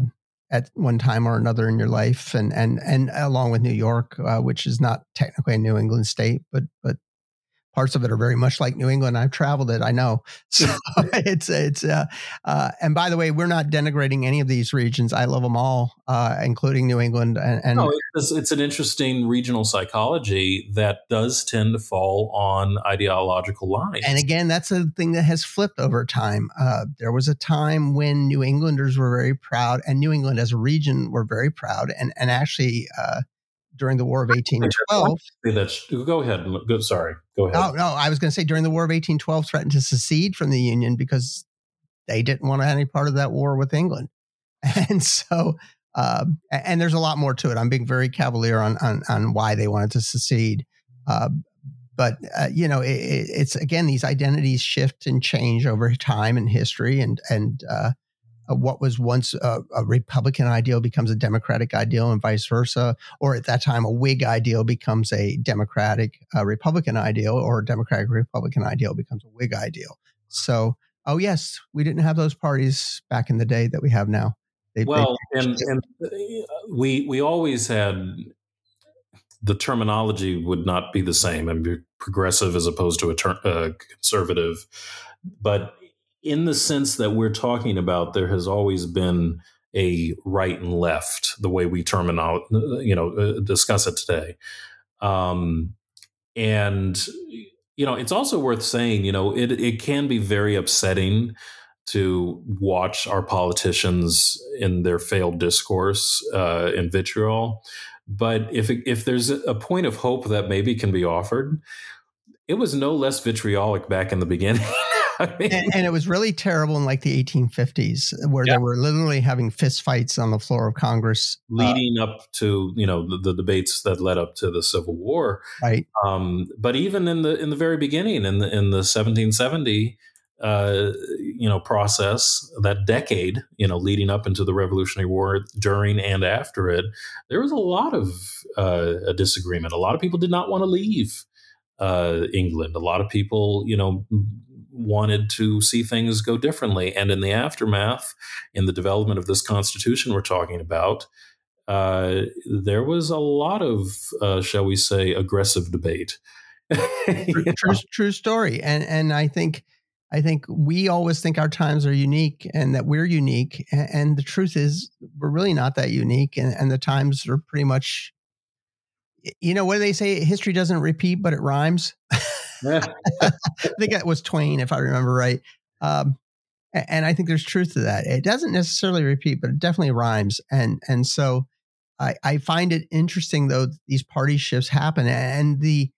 at one time or another in your life, and and and along with New York, uh, which is not technically a New England state, but but parts of it are very much like New England. I've traveled it, I know. So it's it's uh, uh, and by the way, we're not denigrating any of these regions. I love them all, uh, including New England. And, and no, it's, it's an interesting regional psychology that does tend to fall on ideological lines. And again, that's a thing that has flipped over time. Uh, there was a time when New Englanders were very proud, and New England as a region were very proud, and and actually. Uh, During the War of eighteen twelve. That's, go ahead. Go, sorry. Go ahead. No, no, I was going to say during the War of eighteen twelve threatened to secede from the Union because they didn't want any part of that war with England. And so, um, and there's a lot more to it. I'm being very cavalier on on, on why they wanted to secede. Uh, but, uh, you know, it, it's, again, these identities shift and change over time and history, and, and uh, Uh, what was once a, a Republican ideal becomes a Democratic ideal, and vice versa. Or at that time, a Whig ideal becomes a Democratic uh, Republican ideal, or a Democratic Republican ideal becomes a Whig ideal. So, oh yes, we didn't have those parties back in the day that we have now. They, well, they and, and we we always had, the terminology would not be the same. I mean, progressive as opposed to a ter- uh, conservative. But in the sense that we're talking about, there has always been a right and left, the way we terminal, you know, uh, discuss it today. Um, and, you know, it's also worth saying, you know, it, it can be very upsetting to watch our politicians in their failed discourse uh, and vitriol. But if if there's a point of hope that maybe can be offered, it was no less vitriolic back in the beginning. I mean, and, and it was really terrible in like the eighteen fifties, where yeah. they were literally having fist fights on the floor of Congress, leading uh, up to, you know, the, the debates that led up to the Civil War. Right. Um, but even in the in the very beginning, in the in the seventeen seventy, uh, you know, process, that decade, you know, leading up into the Revolutionary War, during and after it, there was a lot of uh, a disagreement. A lot of people did not want to leave uh, England. A lot of people, you know, wanted to see things go differently. And in the aftermath, in the development of this Constitution we're talking about, uh, there was a lot of, uh, shall we say, aggressive debate. true, true, true story. And and I think I think we always think our times are unique and that we're unique. And, and the truth is, we're really not that unique. And, and the times are pretty much, you know, what do they say? History doesn't repeat, but it rhymes. I think that was Twain, if I remember right. Um, and I think there's truth to that. It doesn't necessarily repeat, but it definitely rhymes. And and so I, I find it interesting, though, that these party shifts happen. And the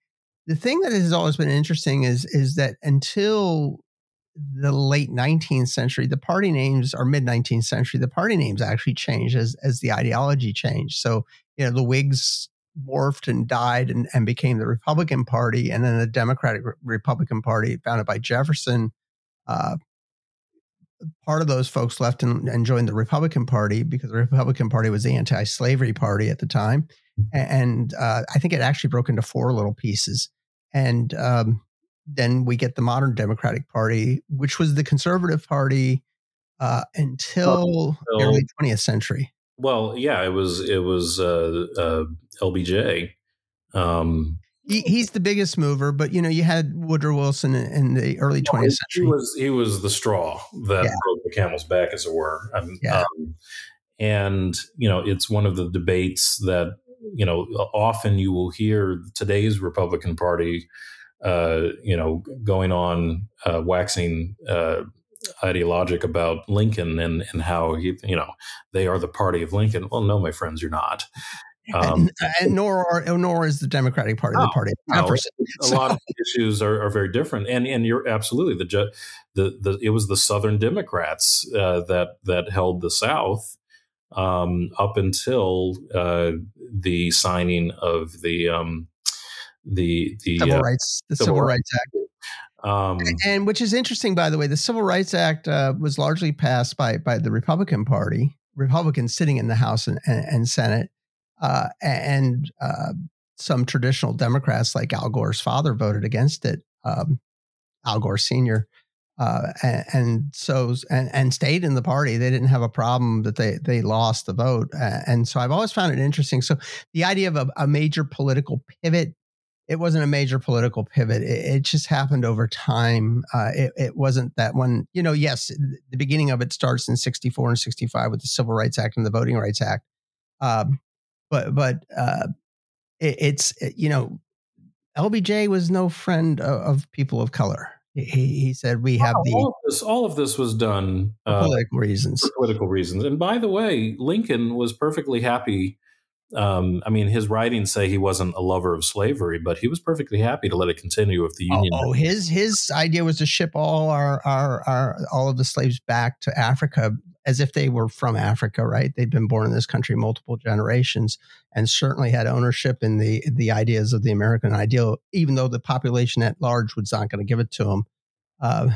the thing that has always been interesting is is that until the late nineteenth century, the party names, or mid nineteenth century, the party names actually changed as as the ideology changed. So, you know, the Whigs morphed and died and, and became the Republican Party, and then the Democratic Re- Republican Party, founded by Jefferson. Uh, part of those folks left and, and joined the Republican Party, because the Republican Party was the anti-slavery party at the time, and uh, I think it actually broke into four little pieces. And um, then we get the modern Democratic Party, which was the conservative party uh, until the early twentieth century. Well, yeah, it was it was uh, uh, L B J. Um, he, he's the biggest mover, but you know, you had Woodrow Wilson in, in the early twentieth well, century. He was he was the straw that yeah. broke the camel's back, as it were. Um, yeah. um, and you know, it's one of the debates that, you know, often you will hear today's Republican Party, uh, you know, going on uh, waxing Uh, ideologic about Lincoln and, and how, he, you know, they are the party of Lincoln. Well, no, my friends, you're not. Um, and, and nor are, nor is the Democratic Party no, the party of Jefferson. No, a so. lot of issues are, are very different. And and you're absolutely, the the, the it was the Southern Democrats uh, that, that held the South um, up until uh, the signing of the, um, the, the, Civil uh, Rights, the Civil, Civil Rights Act. Um, and, and which is interesting, by the way, the Civil Rights Act uh, was largely passed by by the Republican Party, Republicans sitting in the House and, and, and Senate, uh, and uh, some traditional Democrats like Al Gore's father voted against it, um, Al Gore Senior, uh, and, and so and, and stayed in the party. They didn't have a problem that they they lost the vote, and so I've always found it interesting. So the idea of a, a major political pivot. It wasn't a major political pivot. It, it just happened over time. Uh, it, it wasn't that one, you know, yes, the beginning of it starts in sixty-four and sixty-five with the Civil Rights Act and the Voting Rights Act. Um, but but uh, it, it's, it, you know, L B J was no friend of, of people of color. He, he said, we have wow, the... All of, this, all of this was done for political uh, reasons. For political reasons. And by the way, Lincoln was perfectly happy. Um, I mean, his writings say he wasn't a lover of slavery, but he was perfectly happy to let it continue if the Union. Oh, his his idea was to ship all our, our our all of the slaves back to Africa as if they were from Africa, right? They'd been born in this country multiple generations and certainly had ownership in the the ideas of the American ideal, even though the population at large was not going to give it to them. Uh,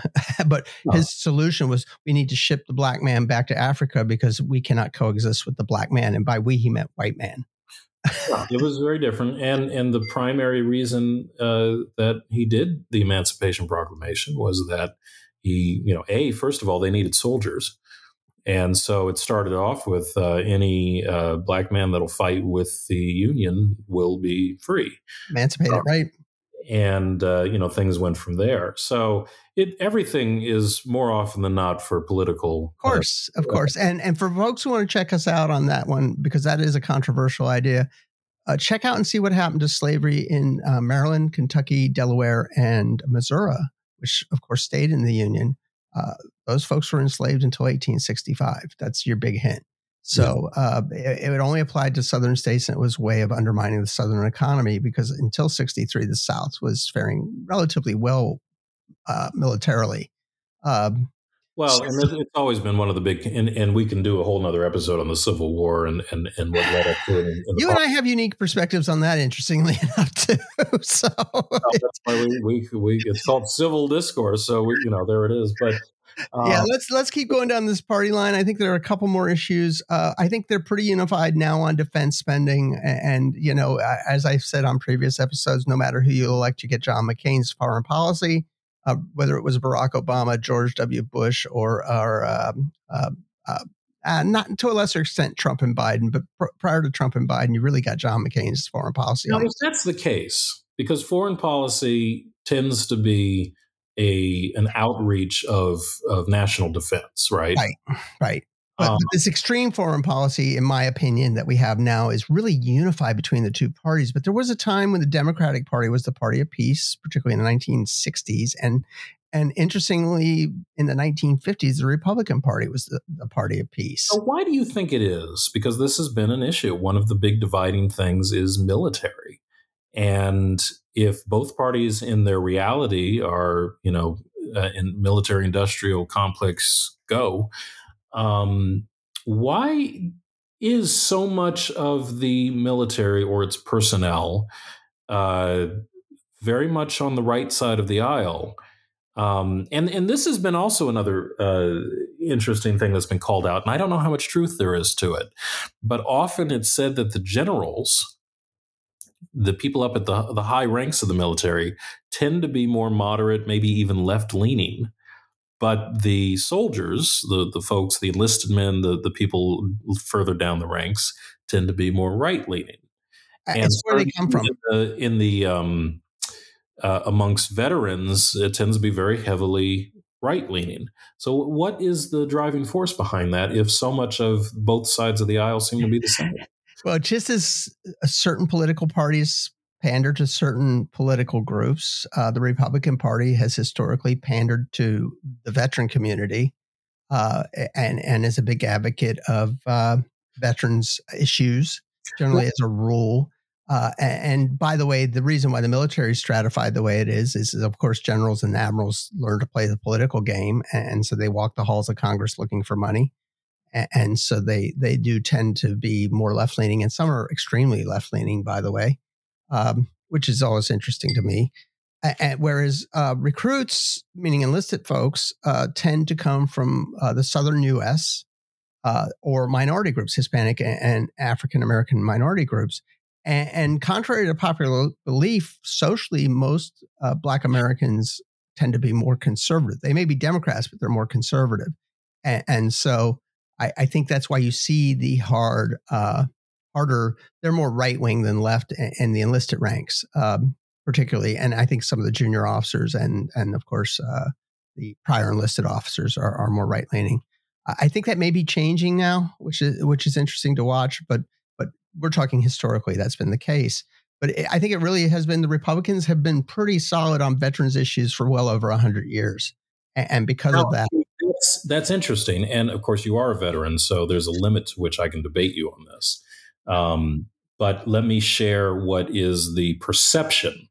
but oh. his solution was, we need to ship the black man back to Africa because we cannot coexist with the black man. And by we, he meant white man. Yeah, it was very different. And and the primary reason uh, that he did the Emancipation Proclamation was that he, you know, A, first of all, they needed soldiers. And so it started off with uh, any uh, black man that'll fight with the Union will be free. Emancipated, uh, right. And, uh, you know, things went from there. So it everything is more often than not for political. Of course, uh, of course. And and for folks who want to check us out on that one, because that is a controversial idea, uh, check out and see what happened to slavery in uh, Maryland, Kentucky, Delaware, and Missouri, which, of course, stayed in the Union. Uh, those folks were enslaved until eighteen sixty-five. That's your big hint. So uh, it, it only applied to Southern states, and it was a way of undermining the Southern economy because until sixty-three, the South was faring relatively well uh, militarily. Um, well, so, and it's always been one of the big, and, and we can do a whole nother episode on the Civil War and, and, and what led up to it. In, in you and I have unique perspectives on that, interestingly enough, too. So well, that's why we, we, we, it's called civil discourse. So, we, you know, there it is. But Yeah, let's let's keep going down this party line. I think there are a couple more issues. Uh, I think they're pretty unified now on defense spending. And, and, you know, as I've said on previous episodes, no matter who you elect, you get John McCain's foreign policy, uh, whether it was Barack Obama, George W. Bush, or, or uh, uh, uh, not to a lesser extent, Trump and Biden. But pr- prior to Trump and Biden, you really got John McCain's foreign policy. Now, if that's the case, because foreign policy tends to be A, an outreach of, of national defense, right? Right, right. But um, this extreme foreign policy, in my opinion, that we have now is really unified between the two parties. But there was a time when the Democratic Party was the party of peace, particularly in the nineteen sixties. And and interestingly, in the nineteen fifties, the Republican Party was the, the party of peace. So why do you think it is? Because this has been an issue. One of the big dividing things is military. And if both parties in their reality are, you know, uh, in military industrial complex go, um, why is so much of the military or its personnel uh, very much on the right side of the aisle? Um, and, and this has been also another uh, interesting thing that's been called out. And I don't know how much truth there is to it, but often it's said that the generals, the people up at the the high ranks of the military, tend to be more moderate, maybe even left-leaning. But the soldiers, the the folks, the enlisted men, the, the people further down the ranks tend to be more right-leaning. And that's where they come from. In the, in the um, uh, amongst veterans, it tends to be very heavily right-leaning. So what is the driving force behind that if so much of both sides of the aisle seem to be the same? Well, just as certain political parties pander to certain political groups, uh, the Republican Party has historically pandered to the veteran community uh, and, and is a big advocate of uh, veterans' issues, generally as a rule. Uh, and, and by the way, the reason why the military is stratified the way it is, is, is of course, generals and admirals learn to play the political game. And so they walk the halls of Congress looking for money. And so they, they do tend to be more left-leaning, and some are extremely left-leaning, by the way, um, which is always interesting to me. And whereas uh, recruits, meaning enlisted folks, uh, tend to come from uh, the southern U S uh, or minority groups, Hispanic and African-American minority groups. And, and contrary to popular belief, socially, most uh, Black Americans tend to be more conservative. They may be Democrats, but they're more conservative. And, and so I think that's why you see the hard, uh, harder, they're more right-wing than left in the enlisted ranks, um, particularly. And I think some of the junior officers and, and of course, uh, the prior enlisted officers are, are more right-leaning. I think that may be changing now, which is which is interesting to watch. But but we're talking historically, that's been the case. But it, I think it really has been the Republicans have been pretty solid on veterans issues for well over one hundred years. And, and because oh. of that. That's, that's interesting. And of course, you are a veteran, so there's a limit to which I can debate you on this. Um, but let me share what is the perception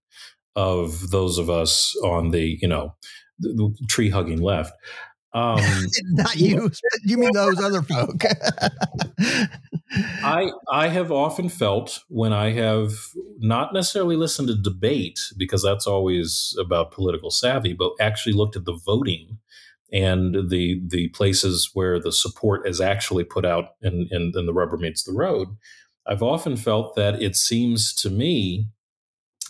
of those of us on the, you know, the tree hugging left. Um, Not you. You mean those other folk. I I have often felt when I have not necessarily listened to debate, because that's always about political savvy, but actually looked at the voting and the the places where the support is actually put out and, and, and the rubber meets the road, I've often felt that it seems to me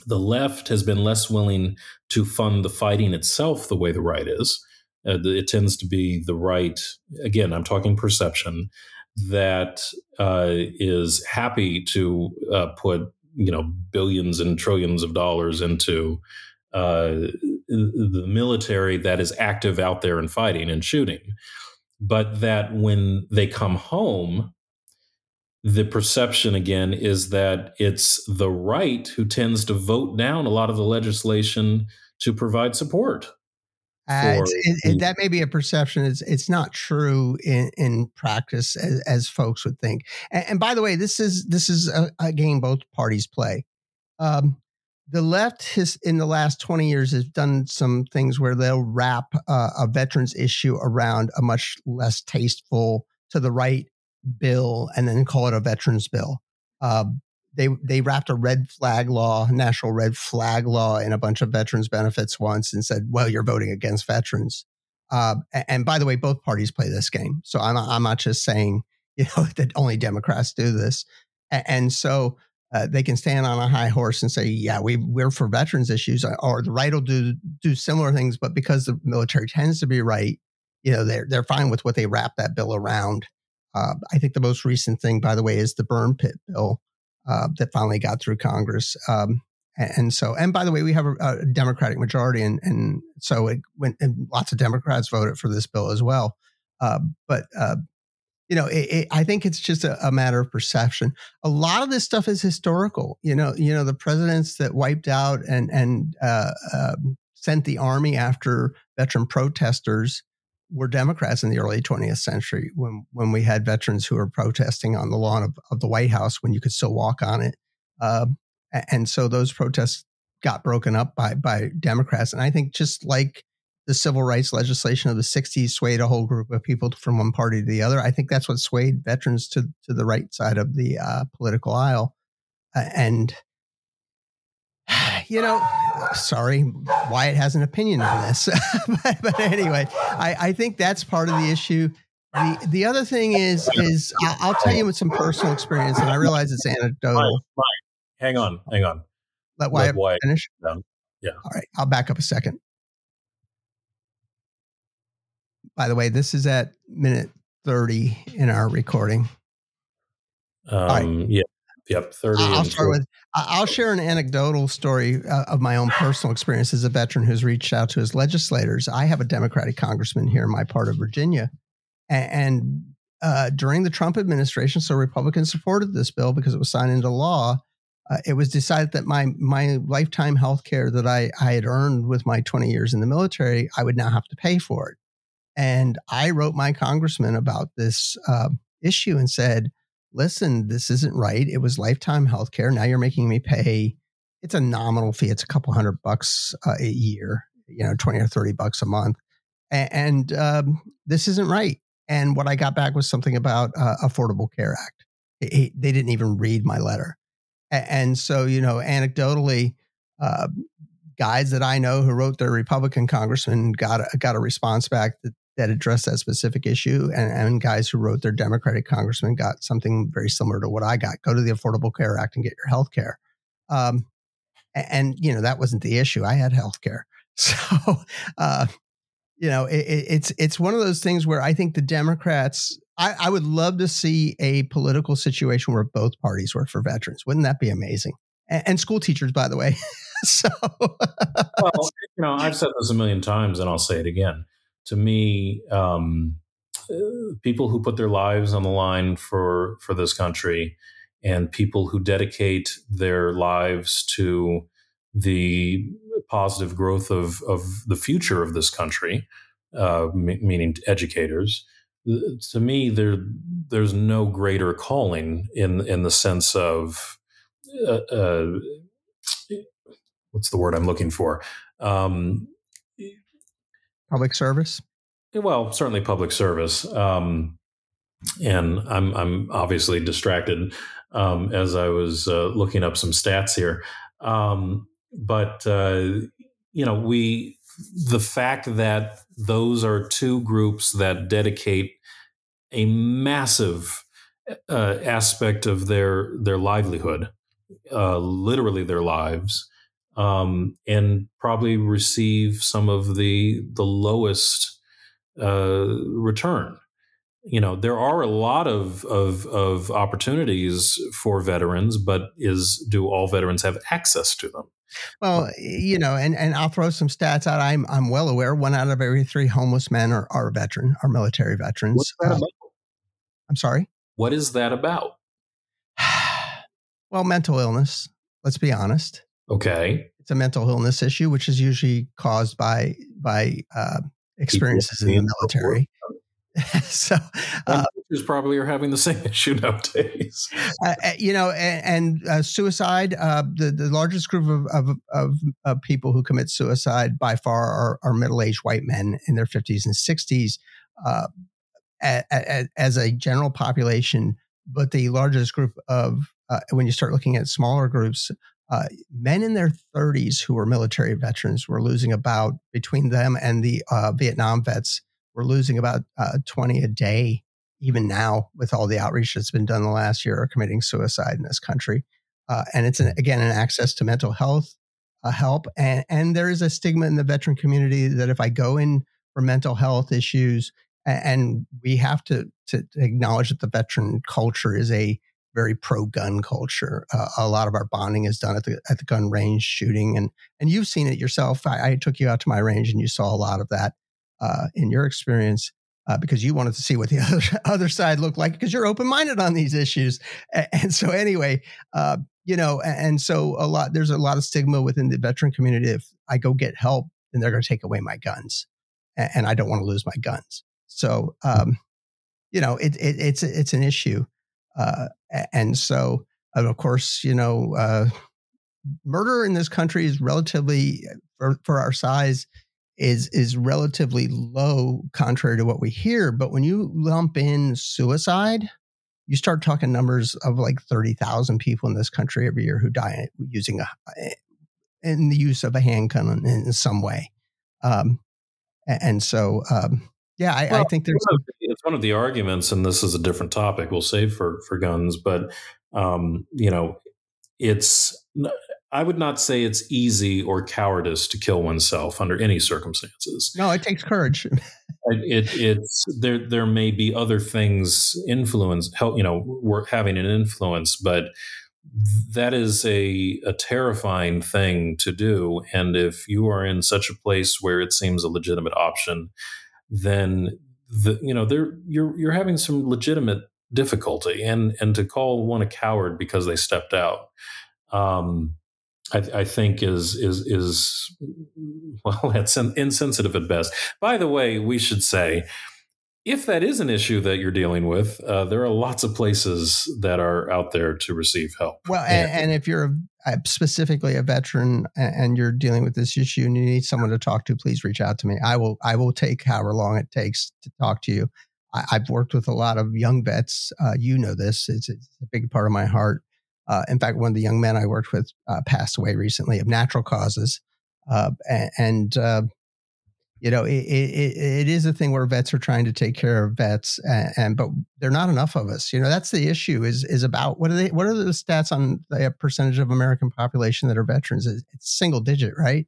the left has been less willing to fund the fighting itself the way the right is. Uh, it tends to be the right, again, I'm talking perception, that uh, is happy to uh, put, you know, billions and trillions of dollars into uh, the military that is active out there and fighting and shooting. But that when they come home, the perception, again, is that it's the right who tends to vote down a lot of the legislation to provide support. Uh, it's, it, it, that may be a perception. It's it's not true in, in practice as, as folks would think. And, and by the way, this is this is a, a game both parties play. Um, the left has, in the last twenty years, has done some things where they'll wrap uh, a veterans issue around a much less tasteful to the right bill and then call it a veterans bill. Uh, They they wrapped a red flag law, national red flag law, in a bunch of veterans benefits once and said, well, you're voting against veterans. Uh, and, and by the way, both parties play this game. So I'm I'm not just saying, you know, that only Democrats do this. And, and so uh, they can stand on a high horse and say, yeah, we, we're for veterans issues, or the right will do do similar things. But because the military tends to be right, you know, they're, they're fine with what they wrap that bill around. Uh, I think the most recent thing, by the way, is the burn pit bill. Uh, that finally got through Congress. Um, and, and so, and by the way, we have a, a Democratic majority. And, and so it went, and lots of Democrats voted for this bill as well. Uh, but, uh, you know, it, it, I think it's just a, a matter of perception. A lot of this stuff is historical. You know, you know, the presidents that wiped out and, and uh, uh, sent the army after veteran protesters were Democrats in the early twentieth century, when when we had veterans who were protesting on the lawn of, of the White House when you could still walk on it. Uh, and so those protests got broken up by by Democrats. And I think just like the civil rights legislation of the sixties swayed a whole group of people from one party to the other, I think that's what swayed veterans to, to the right side of the uh, political aisle. Uh, and, you know... Sorry, Wyatt has an opinion on this. but, but anyway, I, I think that's part of the issue. The the other thing is, is I'll tell you with some personal experience, and I realize it's anecdotal. Fine, fine. Hang on, hang on. Let Wyatt, Let Wyatt finish? No. Yeah. All right, I'll back up a second. By the way, this is at minute thirty in our recording. Um, right. Yeah. Yep, thirty. I'll start with. I'll share an anecdotal story uh, of my own personal experience as a veteran who's reached out to his legislators. I have a Democratic congressman here in my part of Virginia, and, and uh, during the Trump administration, so Republicans supported this bill because it was signed into law. Uh, it was decided that my my lifetime health care that I I had earned with my twenty years in the military, I would now have to pay for it. And I wrote my congressman about this uh, issue and said, listen, this isn't right. It was lifetime health care. Now you're making me pay. It's a nominal fee. It's a couple hundred bucks uh, a year, you know, twenty or thirty bucks a month. And, and um, this isn't right. And what I got back was something about uh, Affordable Care Act. It, it, they didn't even read my letter. And, and so, you know, anecdotally, uh, guys that I know who wrote their Republican congressman got a, got a response back that that addressed that specific issue, and, and guys who wrote their Democratic congressman got something very similar to what I got. Go to the Affordable Care Act and get your health care. Um, and, and, you know, that wasn't the issue. I had health care. So, uh, you know, it, it's it's one of those things where I think the Democrats, I, I would love to see a political situation where both parties work for veterans. Wouldn't that be amazing? And, and school teachers, by the way. so, well, you know, I've said this a million times, and I'll say it again. To me, um, people who put their lives on the line for, for this country, and people who dedicate their lives to the positive growth of, of the future of this country, uh, m- meaning educators, to me, there there's no greater calling in in the sense of uh, uh, what's the word I'm looking for. Um, Public service? Well, certainly public service. Um, and I'm I'm obviously distracted um, as I was uh, looking up some stats here. Um, but, uh, you know, we the fact that those are two groups that dedicate a massive uh, aspect of their their livelihood, uh, literally their lives, Um, and probably receive some of the the lowest uh, return. You know, there are a lot of, of of opportunities for veterans, but is do all veterans have access to them? Well, you know, and, and I'll throw some stats out. I'm I'm well aware one out of every three homeless men are, are a veteran, are military veterans. What's that um, about? I'm sorry? What is that about? Well, mental illness, let's be honest. Okay. It's a mental illness issue, which is usually caused by by uh, experiences in the military. So, uh, teachers probably are having the same issue nowadays. uh, you know, and, and uh, suicide. Uh, the the largest group of of, of of people who commit suicide by far are, are middle aged white men in their fifties and sixties, uh, a, a, as a general population. But the largest group of uh, when you start looking at smaller groups, uh, men in their thirties who were military veterans were losing about between them and the uh, Vietnam vets. We're losing about uh, twenty a day, even now, with all the outreach that's been done the last year, are committing suicide in this country. Uh, and it's, an, again, an access to mental health uh, help. And, and there is a stigma in the veteran community that if I go in for mental health issues, and, and we have to, to acknowledge that the veteran culture is a very pro-gun culture. Uh, a lot of our bonding is done at the at the gun range, shooting. And, and you've seen it yourself. I, I took you out to my range, and you saw a lot of that. Uh, in your experience, uh, because you wanted to see what the other other side looked like, because you're open-minded on these issues, and, and so anyway, uh, you know, and, and so a lot there's a lot of stigma within the veteran community. If I go get help, then they're going to take away my guns, and, and I don't want to lose my guns. So, um, you know, it, it, it's it's an issue, uh, and so and of course, you know, uh, murder in this country is relatively for, for our size. Is is relatively low, contrary to what we hear. But when you lump in suicide, you start talking numbers of like thirty thousand people in this country every year who die using a in the use of a handgun in, in some way. Um, and so, um, yeah, I, well, I think there's it's one of the arguments, and this is a different topic we'll save for for guns. But um, you know, it's. I would not say it's easy or cowardice to kill oneself under any circumstances. No, it takes courage. it, it, it's there. There may be other things influence help. You know, we're having an influence, but that is a a terrifying thing to do. And if you are in such a place where it seems a legitimate option, then the, you know there you're you're having some legitimate difficulty. And and to call one a coward because they stepped out. Um, I, I think is is is well, that's insensitive at best. By the way, we should say, if that is an issue that you're dealing with, uh, there are lots of places that are out there to receive help. Well, and, and if you're a, specifically a veteran and you're dealing with this issue and you need someone to talk to, please reach out to me. I will I will take however long it takes to talk to you. I, I've worked with a lot of young vets. Uh, you know this; it's, it's a big part of my heart. Uh, in fact, one of the young men I worked with uh, passed away recently of natural causes. Uh, and, and uh, you know, it, it, it is a thing where vets are trying to take care of vets, and, and but there are not enough of us. You know, that's the issue is is about what are they? What are the stats on the percentage of American population that are veterans? It's single digit, right?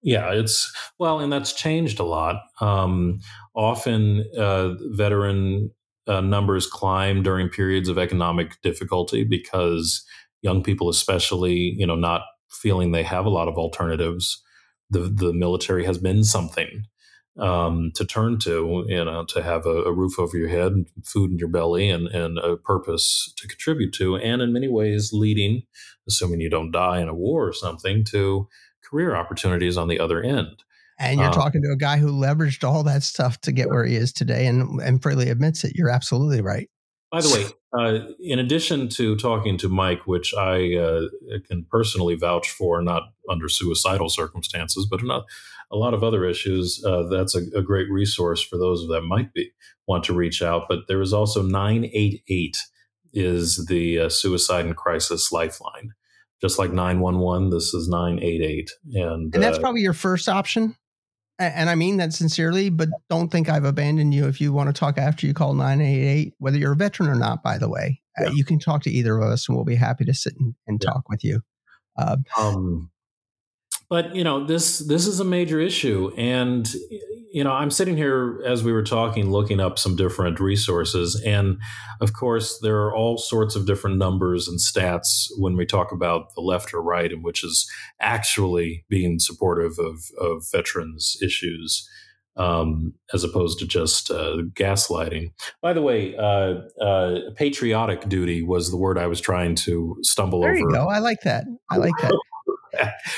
Yeah, it's well, and that's changed a lot. Um, often uh, veteran Uh, numbers climb during periods of economic difficulty because young people, especially, you know, not feeling they have a lot of alternatives. The the military has been something um, to turn to, you know, to have a, a roof over your head, food in your belly, and and a purpose to contribute to, and in many ways leading, assuming you don't die in a war or something, to career opportunities on the other end. And you're um, talking to a guy who leveraged all that stuff to get where he is today and, and freely admits it. You're absolutely right. By the way, uh, in addition to talking to Mike, which I uh, can personally vouch for, not under suicidal circumstances, but not a lot of other issues, uh, that's a, a great resource for those that might be want to reach out. But there is also nine eight eight is the uh, Suicide and Crisis Lifeline. Just like nine one one, this is nine eight eight. And, and that's uh, probably your first option. And I mean that sincerely, but don't think I've abandoned you. If you want to talk after you call nine eight eight, whether you're a veteran or not, by the way, yeah. uh, you can talk to either of us and we'll be happy to sit and, and yeah. talk with you. Uh, um, but, you know, this this is a major issue. And you know, I'm sitting here as we were talking, looking up some different resources. And of course, there are all sorts of different numbers and stats when we talk about the left or right, and which is actually being supportive of, of veterans issues, um, as opposed to just uh, gaslighting. By the way, uh, uh, patriotic duty was the word I was trying to stumble over. There you go. I like that. I like that.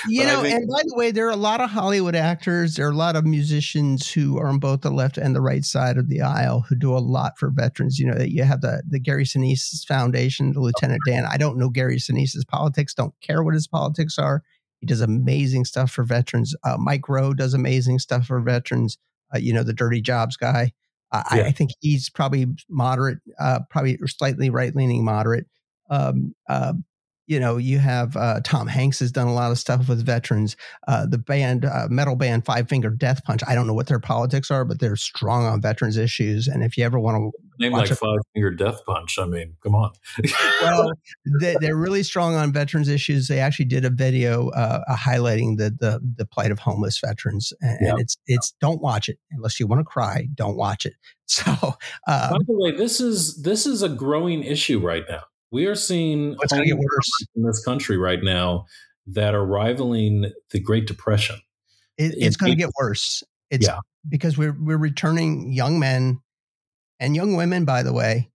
You know, I mean, and by the way, there are a lot of Hollywood actors, there are a lot of musicians who are on both the left and the right side of the aisle who do a lot for veterans. You know, you have the, the Gary Sinise Foundation, the Lieutenant Dan. I don't know Gary Sinise's politics, don't care what his politics are. He does amazing stuff for veterans. Uh, Mike Rowe does amazing stuff for veterans. Uh, you know, the dirty jobs guy. Uh, yeah. I, I think he's probably moderate, uh, probably slightly right-leaning moderate. Um, uh, You know, you have uh, Tom Hanks has done a lot of stuff with veterans. Uh, the band, uh, metal band, Five Finger Death Punch. I don't know what their politics are, but they're strong on veterans issues. And if you ever want to name like a, Five Finger Death Punch, I mean, come on. Well, they, they're really strong on veterans issues. They actually did a video uh, highlighting the, the the plight of homeless veterans, and, yeah. and it's it's don't watch it unless you want to cry. Don't watch it. So, uh, by the way, this is this is a growing issue right now. We are seeing what's going to get worse in this country right now that are rivaling the Great Depression. It, it's going to get worse. It's yeah. because we're we're returning young men and young women, by the way,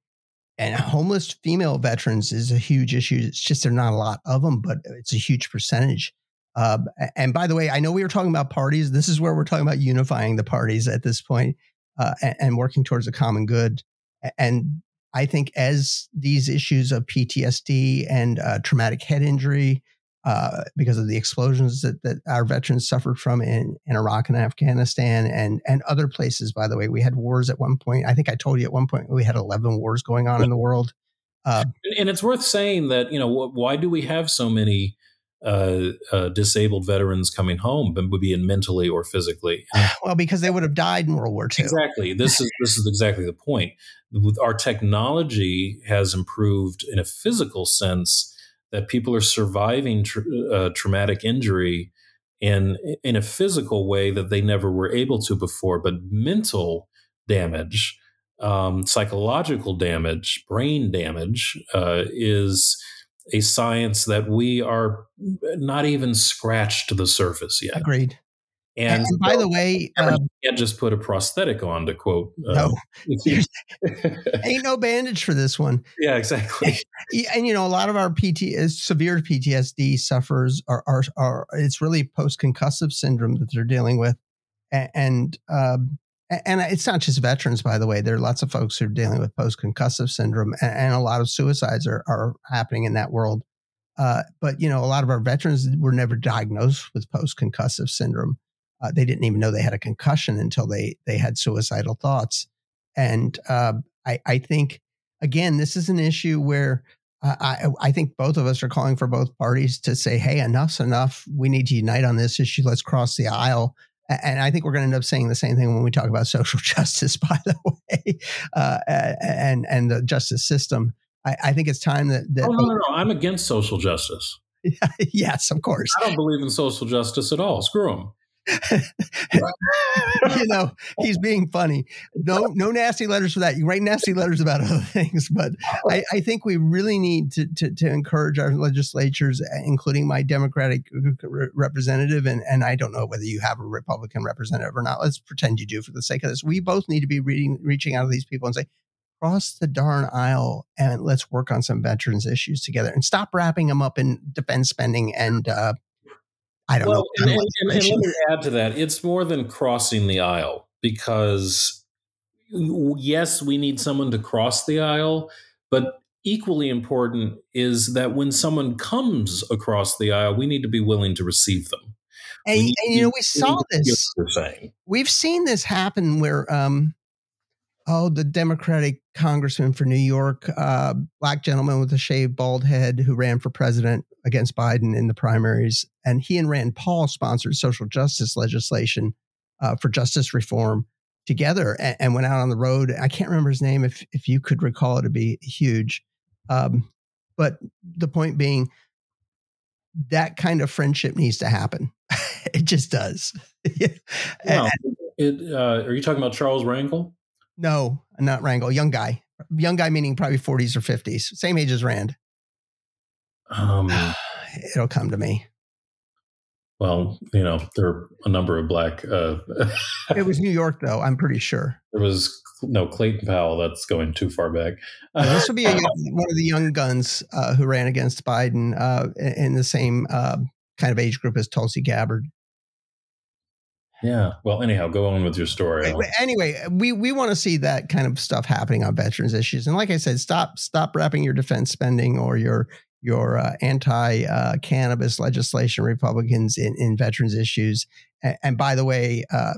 and homeless female veterans is a huge issue. It's just there are not a lot of them, but it's a huge percentage. Uh, and by the way, I know we were talking about parties. This is where we're talking about unifying the parties at this point, uh, and, and working towards a common good. And I think as these issues of P T S D and uh, traumatic head injury, uh, because of the explosions that, that our veterans suffered from in, in Iraq and Afghanistan and and other places, by the way, we had wars at one point. I think I told you at one point we had eleven wars going on in the world. Uh, and, and it's worth saying that, you know, why do we have so many Uh, uh, disabled veterans coming home, but would be in mentally or physically. Well, because they would have died in World War Two. Exactly. This is this is exactly the point. Our technology has improved in a physical sense that people are surviving tra- uh, traumatic injury in in a physical way that they never were able to before. But mental damage, um, psychological damage, brain damage uh, is. A science that we are not even scratched to the surface yet. Agreed. And, and by well, the way, um, you can't just put a prosthetic on to quote. Uh, no, ain't no bandage for this one. Yeah, exactly. And, and you know, a lot of our P T S D, severe P T S D sufferers are, are, are it's really post-concussive syndrome that they're dealing with. And, and, um, and it's not just veterans, by the way. There are lots of folks who are dealing with post-concussive syndrome, and, and a lot of suicides are, are happening in that world. Uh, but, you know, a lot of our veterans were never diagnosed with post-concussive syndrome. Uh, they didn't even know they had a concussion until they they had suicidal thoughts. And uh, I, I think, again, this is an issue where uh, I, I think both of us are calling for both parties to say, hey, enough's enough. We need to unite on this issue. Let's cross the aisle. And I think we're going to end up saying the same thing when we talk about social justice, by the way, uh, and and the justice system. I, I think it's time that. that oh, no, no, no. I'm against social justice. Yes, of course. I don't believe in social justice at all. Screw them. You know, he's being funny. No, no nasty letters for that. You write nasty letters about other things, but I, I think we really need to, to to encourage our legislatures, including my Democratic representative, and and I don't know whether you have a Republican representative or not. Let's pretend you do for the sake of this. We both need to be reading, reaching out to these people and say, cross the darn aisle and let's work on some veterans issues together, and stop wrapping them up in defense spending and. Uh, I don't well, know. And, and, and let me add to that. It's more than crossing the aisle, because yes, we need someone to cross the aisle, but equally important is that when someone comes across the aisle, we need to be willing to receive them. And, need, and you know, we saw this. We've seen this happen where, um, oh, the Democratic congressman for New York, uh, black gentleman with a shaved bald head who ran for president against Biden in the primaries. And he and Rand Paul sponsored social justice legislation uh, for justice reform together, and, and went out on the road. I can't remember his name. If if you could recall, it'd be huge. Um, but the point being, that kind of friendship needs to happen. It just does. and, no. It, uh, are you talking about Charles Rangel? No, not Rangel. Young guy. Young guy meaning probably forties or fifties. Same age as Rand. Um, It'll come to me. Well, you know, there are a number of black... Uh, it was New York, though, I'm pretty sure. There was... No, Clayton Powell, that's going too far back. Uh, this would be a, one of the young guns uh, who ran against Biden uh, in the same uh, kind of age group as Tulsi Gabbard. Yeah. Well, anyhow, go on with your story. Anyway, anyway we, we want to see that kind of stuff happening on veterans issues. And like I said, stop stop wrapping your defense spending or your your uh, anti-cannabis uh, legislation Republicans in, in veterans issues. And, and by the way, uh,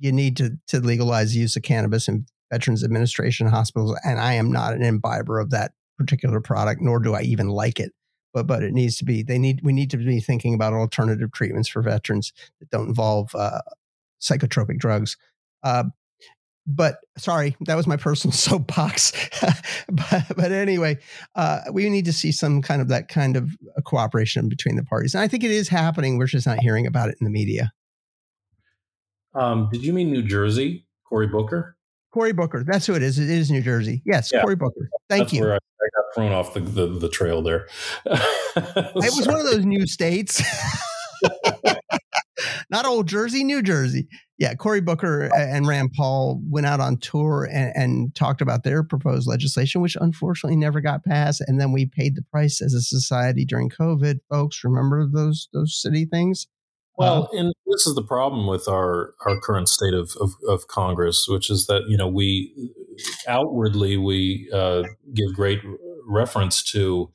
you need to, to legalize the use of cannabis in Veterans Administration hospitals. And I am not an imbiber of that particular product, nor do I even like it. But but it needs to be, they need, we need to be thinking about alternative treatments for veterans that don't involve uh, psychotropic drugs. Uh, but sorry, that was my personal soapbox. but, but anyway, uh, we need to see some kind of that kind of cooperation between the parties. And I think it is happening. We're just not hearing about it in the media. Um, did you mean New Jersey, Cory Booker? Cory Booker. That's who it is. It is New Jersey. Yes, yeah. Cory Booker. Thank that's you. Where I, I got thrown off the, the, the trail there. It was one of those new states. Not old Jersey, New Jersey. Yeah, Cory Booker and Rand Paul went out on tour and, and talked about their proposed legislation, which unfortunately never got passed. And then we paid the price as a society during COVID. Folks, remember those those city things? Well, and this is the problem with our, our current state of, of, of Congress, which is that, you know, we outwardly we uh, give great reference to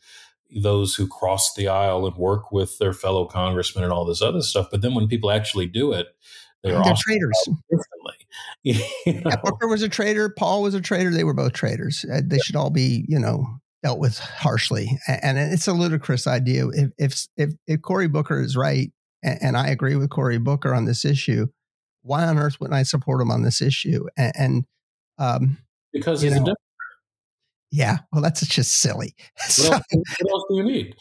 those who cross the aisle and work with their fellow congressmen and all this other stuff. But then when people actually do it, they're, they're traitors. You know? Yeah, Booker was a traitor. Paul was a traitor. They were both traitors. Uh, they yeah. should all be, you know, dealt with harshly. And it's a ludicrous idea. If if if, if Cory Booker is right, and I agree with Cory Booker on this issue, why on earth wouldn't I support him on this issue? And, and um, because he's know, a Democrat. Yeah, well, that's just silly. What, so, else, what else do you need?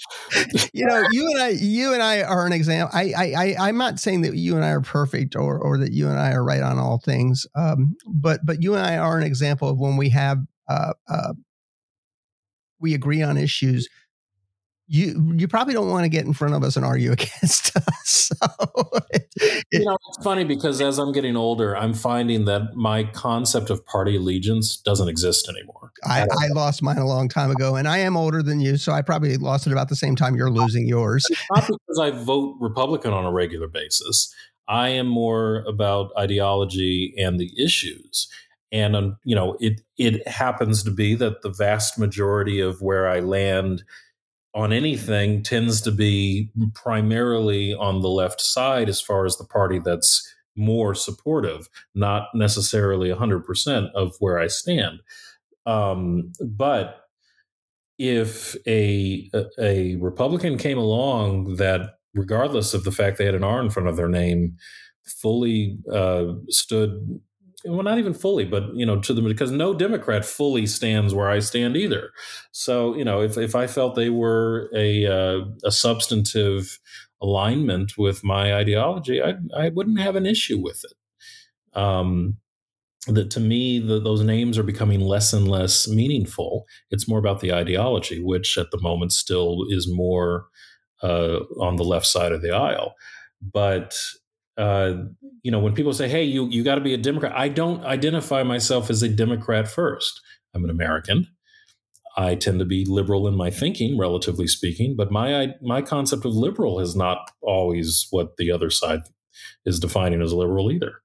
You know, you and I, you and I are an example. I, I, I, I'm not saying that you and I are perfect, or or that you and I are right on all things. Um, but but you and I are an example of when we have uh, uh, we agree on issues. You you probably don't want to get in front of us and argue against us. So it, it, you know, it's funny because as I'm getting older, I'm finding that my concept of party allegiance doesn't exist anymore. I, I lost mine a long time ago, and I am older than you, so I probably lost it about the same time you're losing yours. It's not because I vote Republican on a regular basis. I am more about ideology and the issues. And, um, you know, it it happens to be that the vast majority of where I land on anything tends to be primarily on the left side as far as the party that's more supportive, not necessarily one hundred percent of where I stand. Um, but if a, a Republican came along that, regardless of the fact they had an R in front of their name, fully uh, stood... Well, not even fully, but, you know, to them, because no Democrat fully stands where I stand either. So, you know, if, if I felt they were a uh, a substantive alignment with my ideology, I I wouldn't have an issue with it. Um, that to me, the, those names are becoming less and less meaningful. It's more about the ideology, which at the moment still is more uh, on the left side of the aisle. But Uh, you know, when people say, hey, you, you got to be a Democrat, I don't identify myself as a Democrat first. I'm an American. I tend to be liberal in my thinking, relatively speaking, but my my concept of liberal is not always what the other side is defining as liberal either.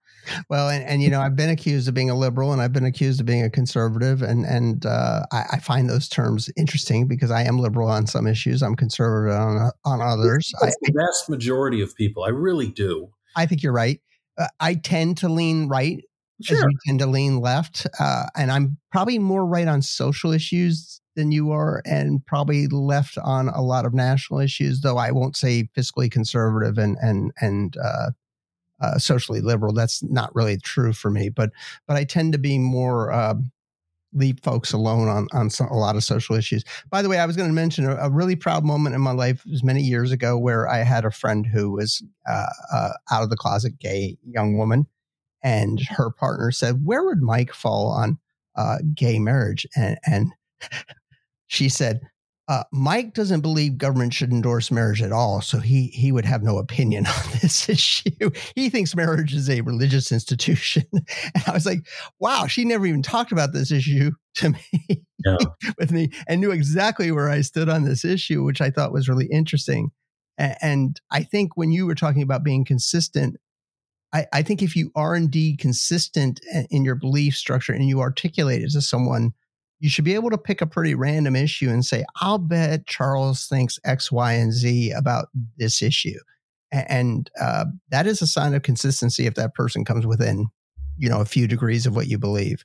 Well, and, and you know, I've been accused of being a liberal, and I've been accused of being a conservative, and, and uh, I, I find those terms interesting because I am liberal on some issues. I'm conservative on, on others. That's I, the vast majority of people. I really do. I think you're right. Uh, I tend to lean right. Sure. As you tend to lean left. Uh, and I'm probably more right on social issues than you are, and probably left on a lot of national issues, though I won't say fiscally conservative and and and uh, uh, socially liberal. That's not really true for me. But but I tend to be more uh, leave folks alone on, on some, a lot of social issues. By the way, I was going to mention a, a really proud moment in my life. It was many years ago where I had a friend who was... Uh, uh, out of the closet gay young woman, And her partner said, where would Mike fall on uh, gay marriage? And, and she said, uh, Mike doesn't believe government should endorse marriage at all. So he he would have no opinion on this issue. He thinks marriage is a religious institution. And I was like, wow, she never even talked about this issue to me yeah. with me and knew exactly where I stood on this issue, which I thought was really interesting. And, and I think when you were talking about being consistent, I, I think if you are indeed consistent in your belief structure and you articulate it to someone, you should be able to pick a pretty random issue and say, I'll bet Charles thinks X, Y, and Z about this issue. And uh, that is a sign of consistency if that person comes within, you know, a few degrees of what you believe.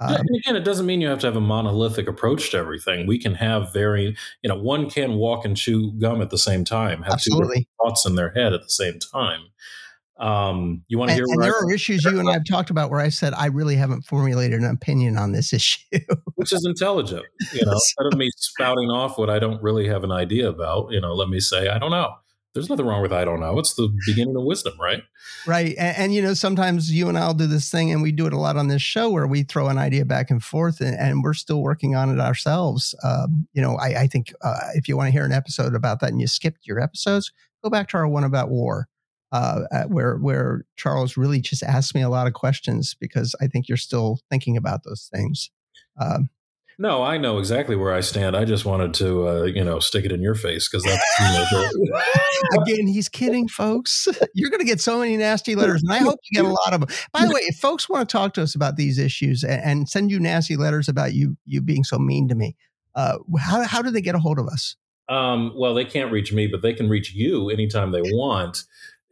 Um, yeah, and again, it doesn't mean you have to have a monolithic approach to everything. We can have very, you know, one can walk and chew gum at the same time, have absolutely. two thoughts in their head at the same time. Um, you want to hear? And, and there I, are issues you and I have talked about where I said I really haven't formulated an opinion on this issue, which is intelligent. You know, instead of me spouting off what I don't really have an idea about, you know, let me say I don't know. There's nothing wrong with I don't know. It's the beginning of wisdom, right? Right, and, and you know, sometimes you and I'll do this thing, and we do it a lot on this show where we throw an idea back and forth, and, and we're still working on it ourselves. Um, you know, I, I think uh, if you want to hear an episode about that and you skipped your episodes, go back to our one about war. Uh, where where Charles really just asked me a lot of questions because I think you're still thinking about those things. Um, no, I know exactly where I stand. I just wanted to, uh, you know, stick it in your face because that's you know, again, he's kidding, folks. You're going to get so many nasty letters, and I hope you get a lot of them. By the way, if folks want to talk to us about these issues and, and send you nasty letters about you you being so mean to me, uh, how how do they get a hold of us? Um, well, they can't reach me, but they can reach you anytime they want.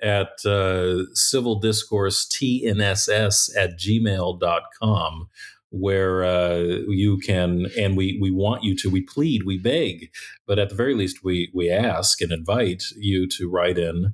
At uh, civil discourse T N S S at gmail dot com, where uh, you can, and we, we want you to, we plead, we beg, but at the very least, we we ask and invite you to write in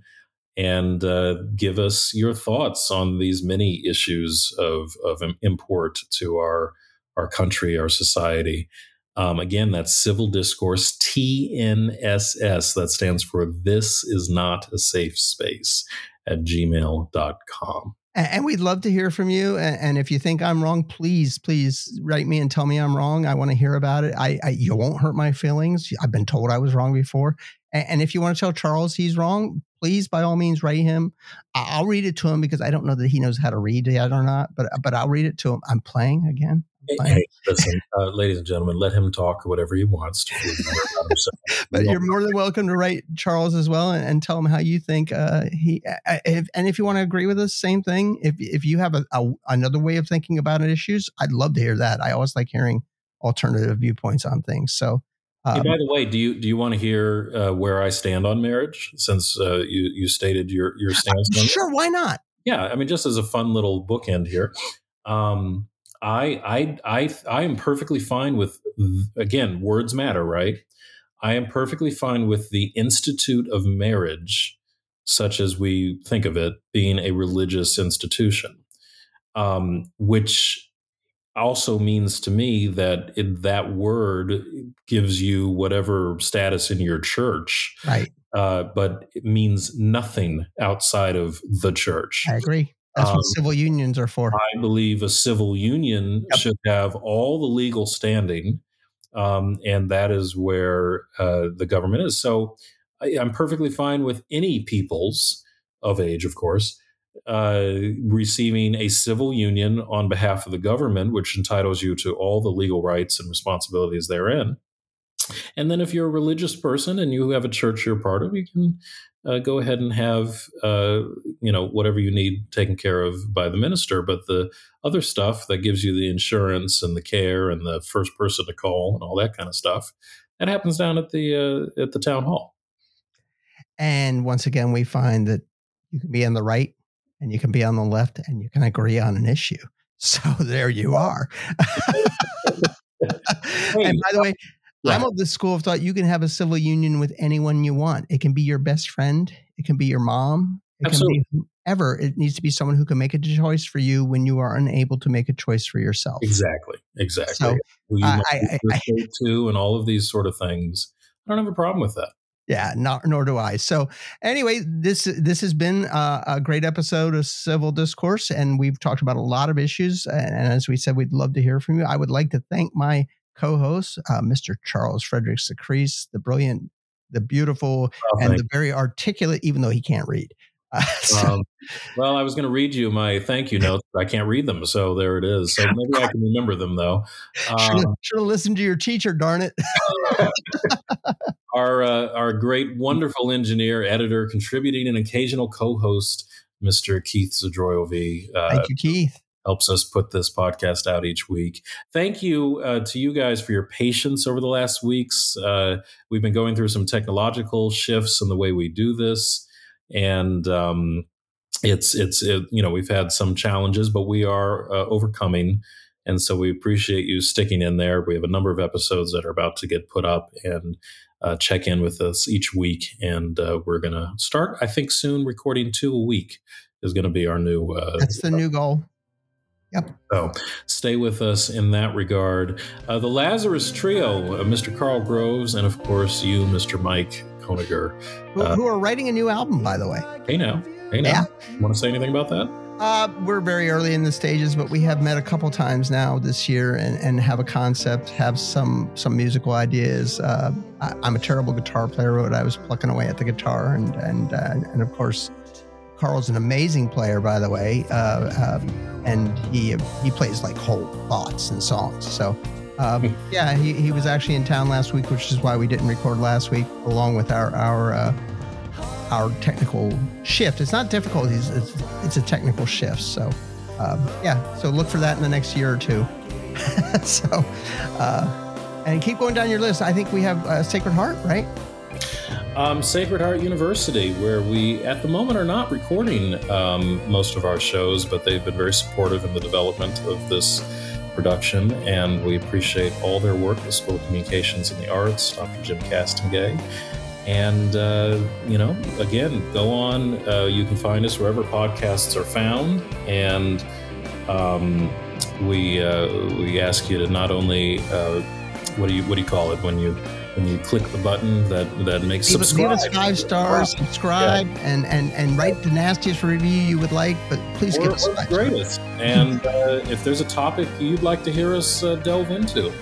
and uh, give us your thoughts on these many issues of of import to our our country, our society. Um, again, that's civil discourse, T N S S. That stands for This Is Not a Safe Space at gmail dot com. And we'd love to hear from you. And if you think I'm wrong, please, please write me and tell me I'm wrong. I want to hear about it. I, I you won't hurt my feelings. I've been told I was wrong before. And if you want to tell Charles he's wrong, please, by all means, write him. I'll read it to him because I don't know that he knows how to read yet or not, but but I'll read it to him. I'm playing again. Hey, hey, listen, uh, ladies and gentlemen, let him talk whatever he wants to. But you're more than welcome to write Charles as well and, and tell him how you think uh, he. I, if, and if you want to agree with us, same thing. If if you have a, a, another way of thinking about issues, I'd love to hear that. I always like hearing alternative viewpoints on things. So, um, hey, by the way, do you do you want to hear uh, where I stand on marriage? Since uh, you you stated your your stance, on sure, why not? Yeah, I mean, just as a fun little bookend here. Um, I I I I am perfectly fine with, again, words matter, right? I am perfectly fine with the institute of marriage, such as we think of it, being a religious institution, um, which also means to me that it, that word gives you whatever status in your church, right? Uh, but it means nothing outside of the church. I agree. That's what um, civil unions are for. I believe a civil union yep. should have all the legal standing, um, and that is where uh, the government is. So I, I'm perfectly fine with any peoples of age, of course, uh, receiving a civil union on behalf of the government, which entitles you to all the legal rights and responsibilities therein. And then if you're a religious person and you have a church you're part of, you can uh, go ahead and have, uh, you know, whatever you need taken care of by the minister. But the other stuff that gives you the insurance and the care and the first person to call and all that kind of stuff, that happens down at the uh, at the town hall. And once again, we find that you can be on the right and you can be on the left and you can agree on an issue. So there you are. And by the way, yeah. I'm of the school of thought you can have a civil union with anyone you want. It can be your best friend. It can be your mom. It Absolutely. Can be whoever. It needs to be someone who can make a choice for you when you are unable to make a choice for yourself. Exactly. Exactly. So, who you I, I, I, to and all of these sort of things. I don't have a problem with that. Yeah, not, nor do I. So anyway, this this has been a, a great episode of Civil Discourse, and we've talked about a lot of issues. And, and as we said, we'd love to hear from you. I would like to thank my co-host, uh, Mister Charles Frederick Sacreese, the brilliant, the beautiful, oh, and the very articulate, even though he can't read. Uh, so. um, well, I was going to read you my thank you notes, but I can't read them. So there it is. So maybe I can remember them, though. Um, should have listened to your teacher, darn it. our uh, our great, wonderful engineer, editor, contributing, and occasional co-host, Mister Keith Zdroy-Ovi. Uh, thank you, Keith. Helps us put this podcast out each week. Thank you uh, to you guys for your patience over the last weeks. Uh, we've been going through some technological shifts in the way we do this. And um, it's, it's it, you know, we've had some challenges, but we are uh, overcoming. And so we appreciate you sticking in there. We have a number of episodes that are about to get put up, and uh, check in with us each week. And uh, we're going to start, I think, soon recording two a week is going to be our new. Uh, That's the new goal. Yep. So stay with us in that regard. Uh, the Lazarus Trio, uh, Mister Carl Groves, and of course you, Mister Mike Koeniger. Who, uh, who are writing a new album, by the way. Hey now. Hey now. Yeah. Want to say anything about that? Uh, we're very early in the stages, but we have met a couple times now this year, and, and have a concept, have some some musical ideas. Uh, I, I'm a terrible guitar player, but I was plucking away at the guitar, and, and, uh, and of course, Carl's an amazing player, by the way, uh, um, and he he plays like whole thoughts and songs. So, um, yeah, he, he was actually in town last week, which is why we didn't record last week, along with our our uh, our technical shift. It's not difficulties; it's it's a technical shift. So, um, yeah, so look for that in the next year or two. so, uh, and keep going down your list. I think we have uh, Sacred Heart, right? Um, Sacred Heart University, where we at the moment are not recording um, most of our shows, but they've been very supportive in the development of this production, and we appreciate all their work. The School of Communications and the Arts, Doctor Jim Castonguay, and uh, you know, again, go on. Uh, you can find us wherever podcasts are found, and um, we uh, we ask you to not only uh, what do you what do you call it when you. When you click the button that, that makes subscribe. Give us five stars, subscribe, yeah. and, and, and write the nastiest review you would like, but please or, give us five stars. And uh, if there's a topic you'd like to hear us uh, delve into,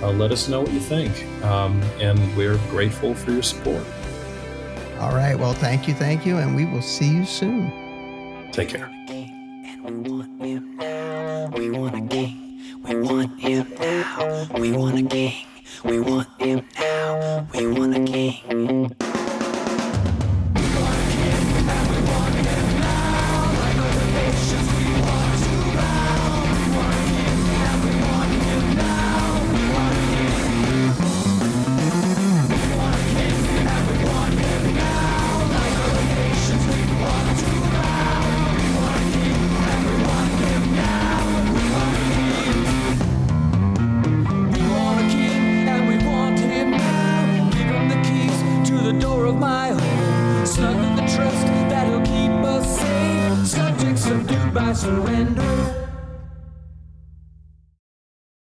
uh, let us know what you think. Um, and we're grateful for your support. All right. Well, thank you. Thank you. And we will see you soon. Take care. And we want him now. We want a king. We want him now. We want a king. We want him now, we want a king. Surrender.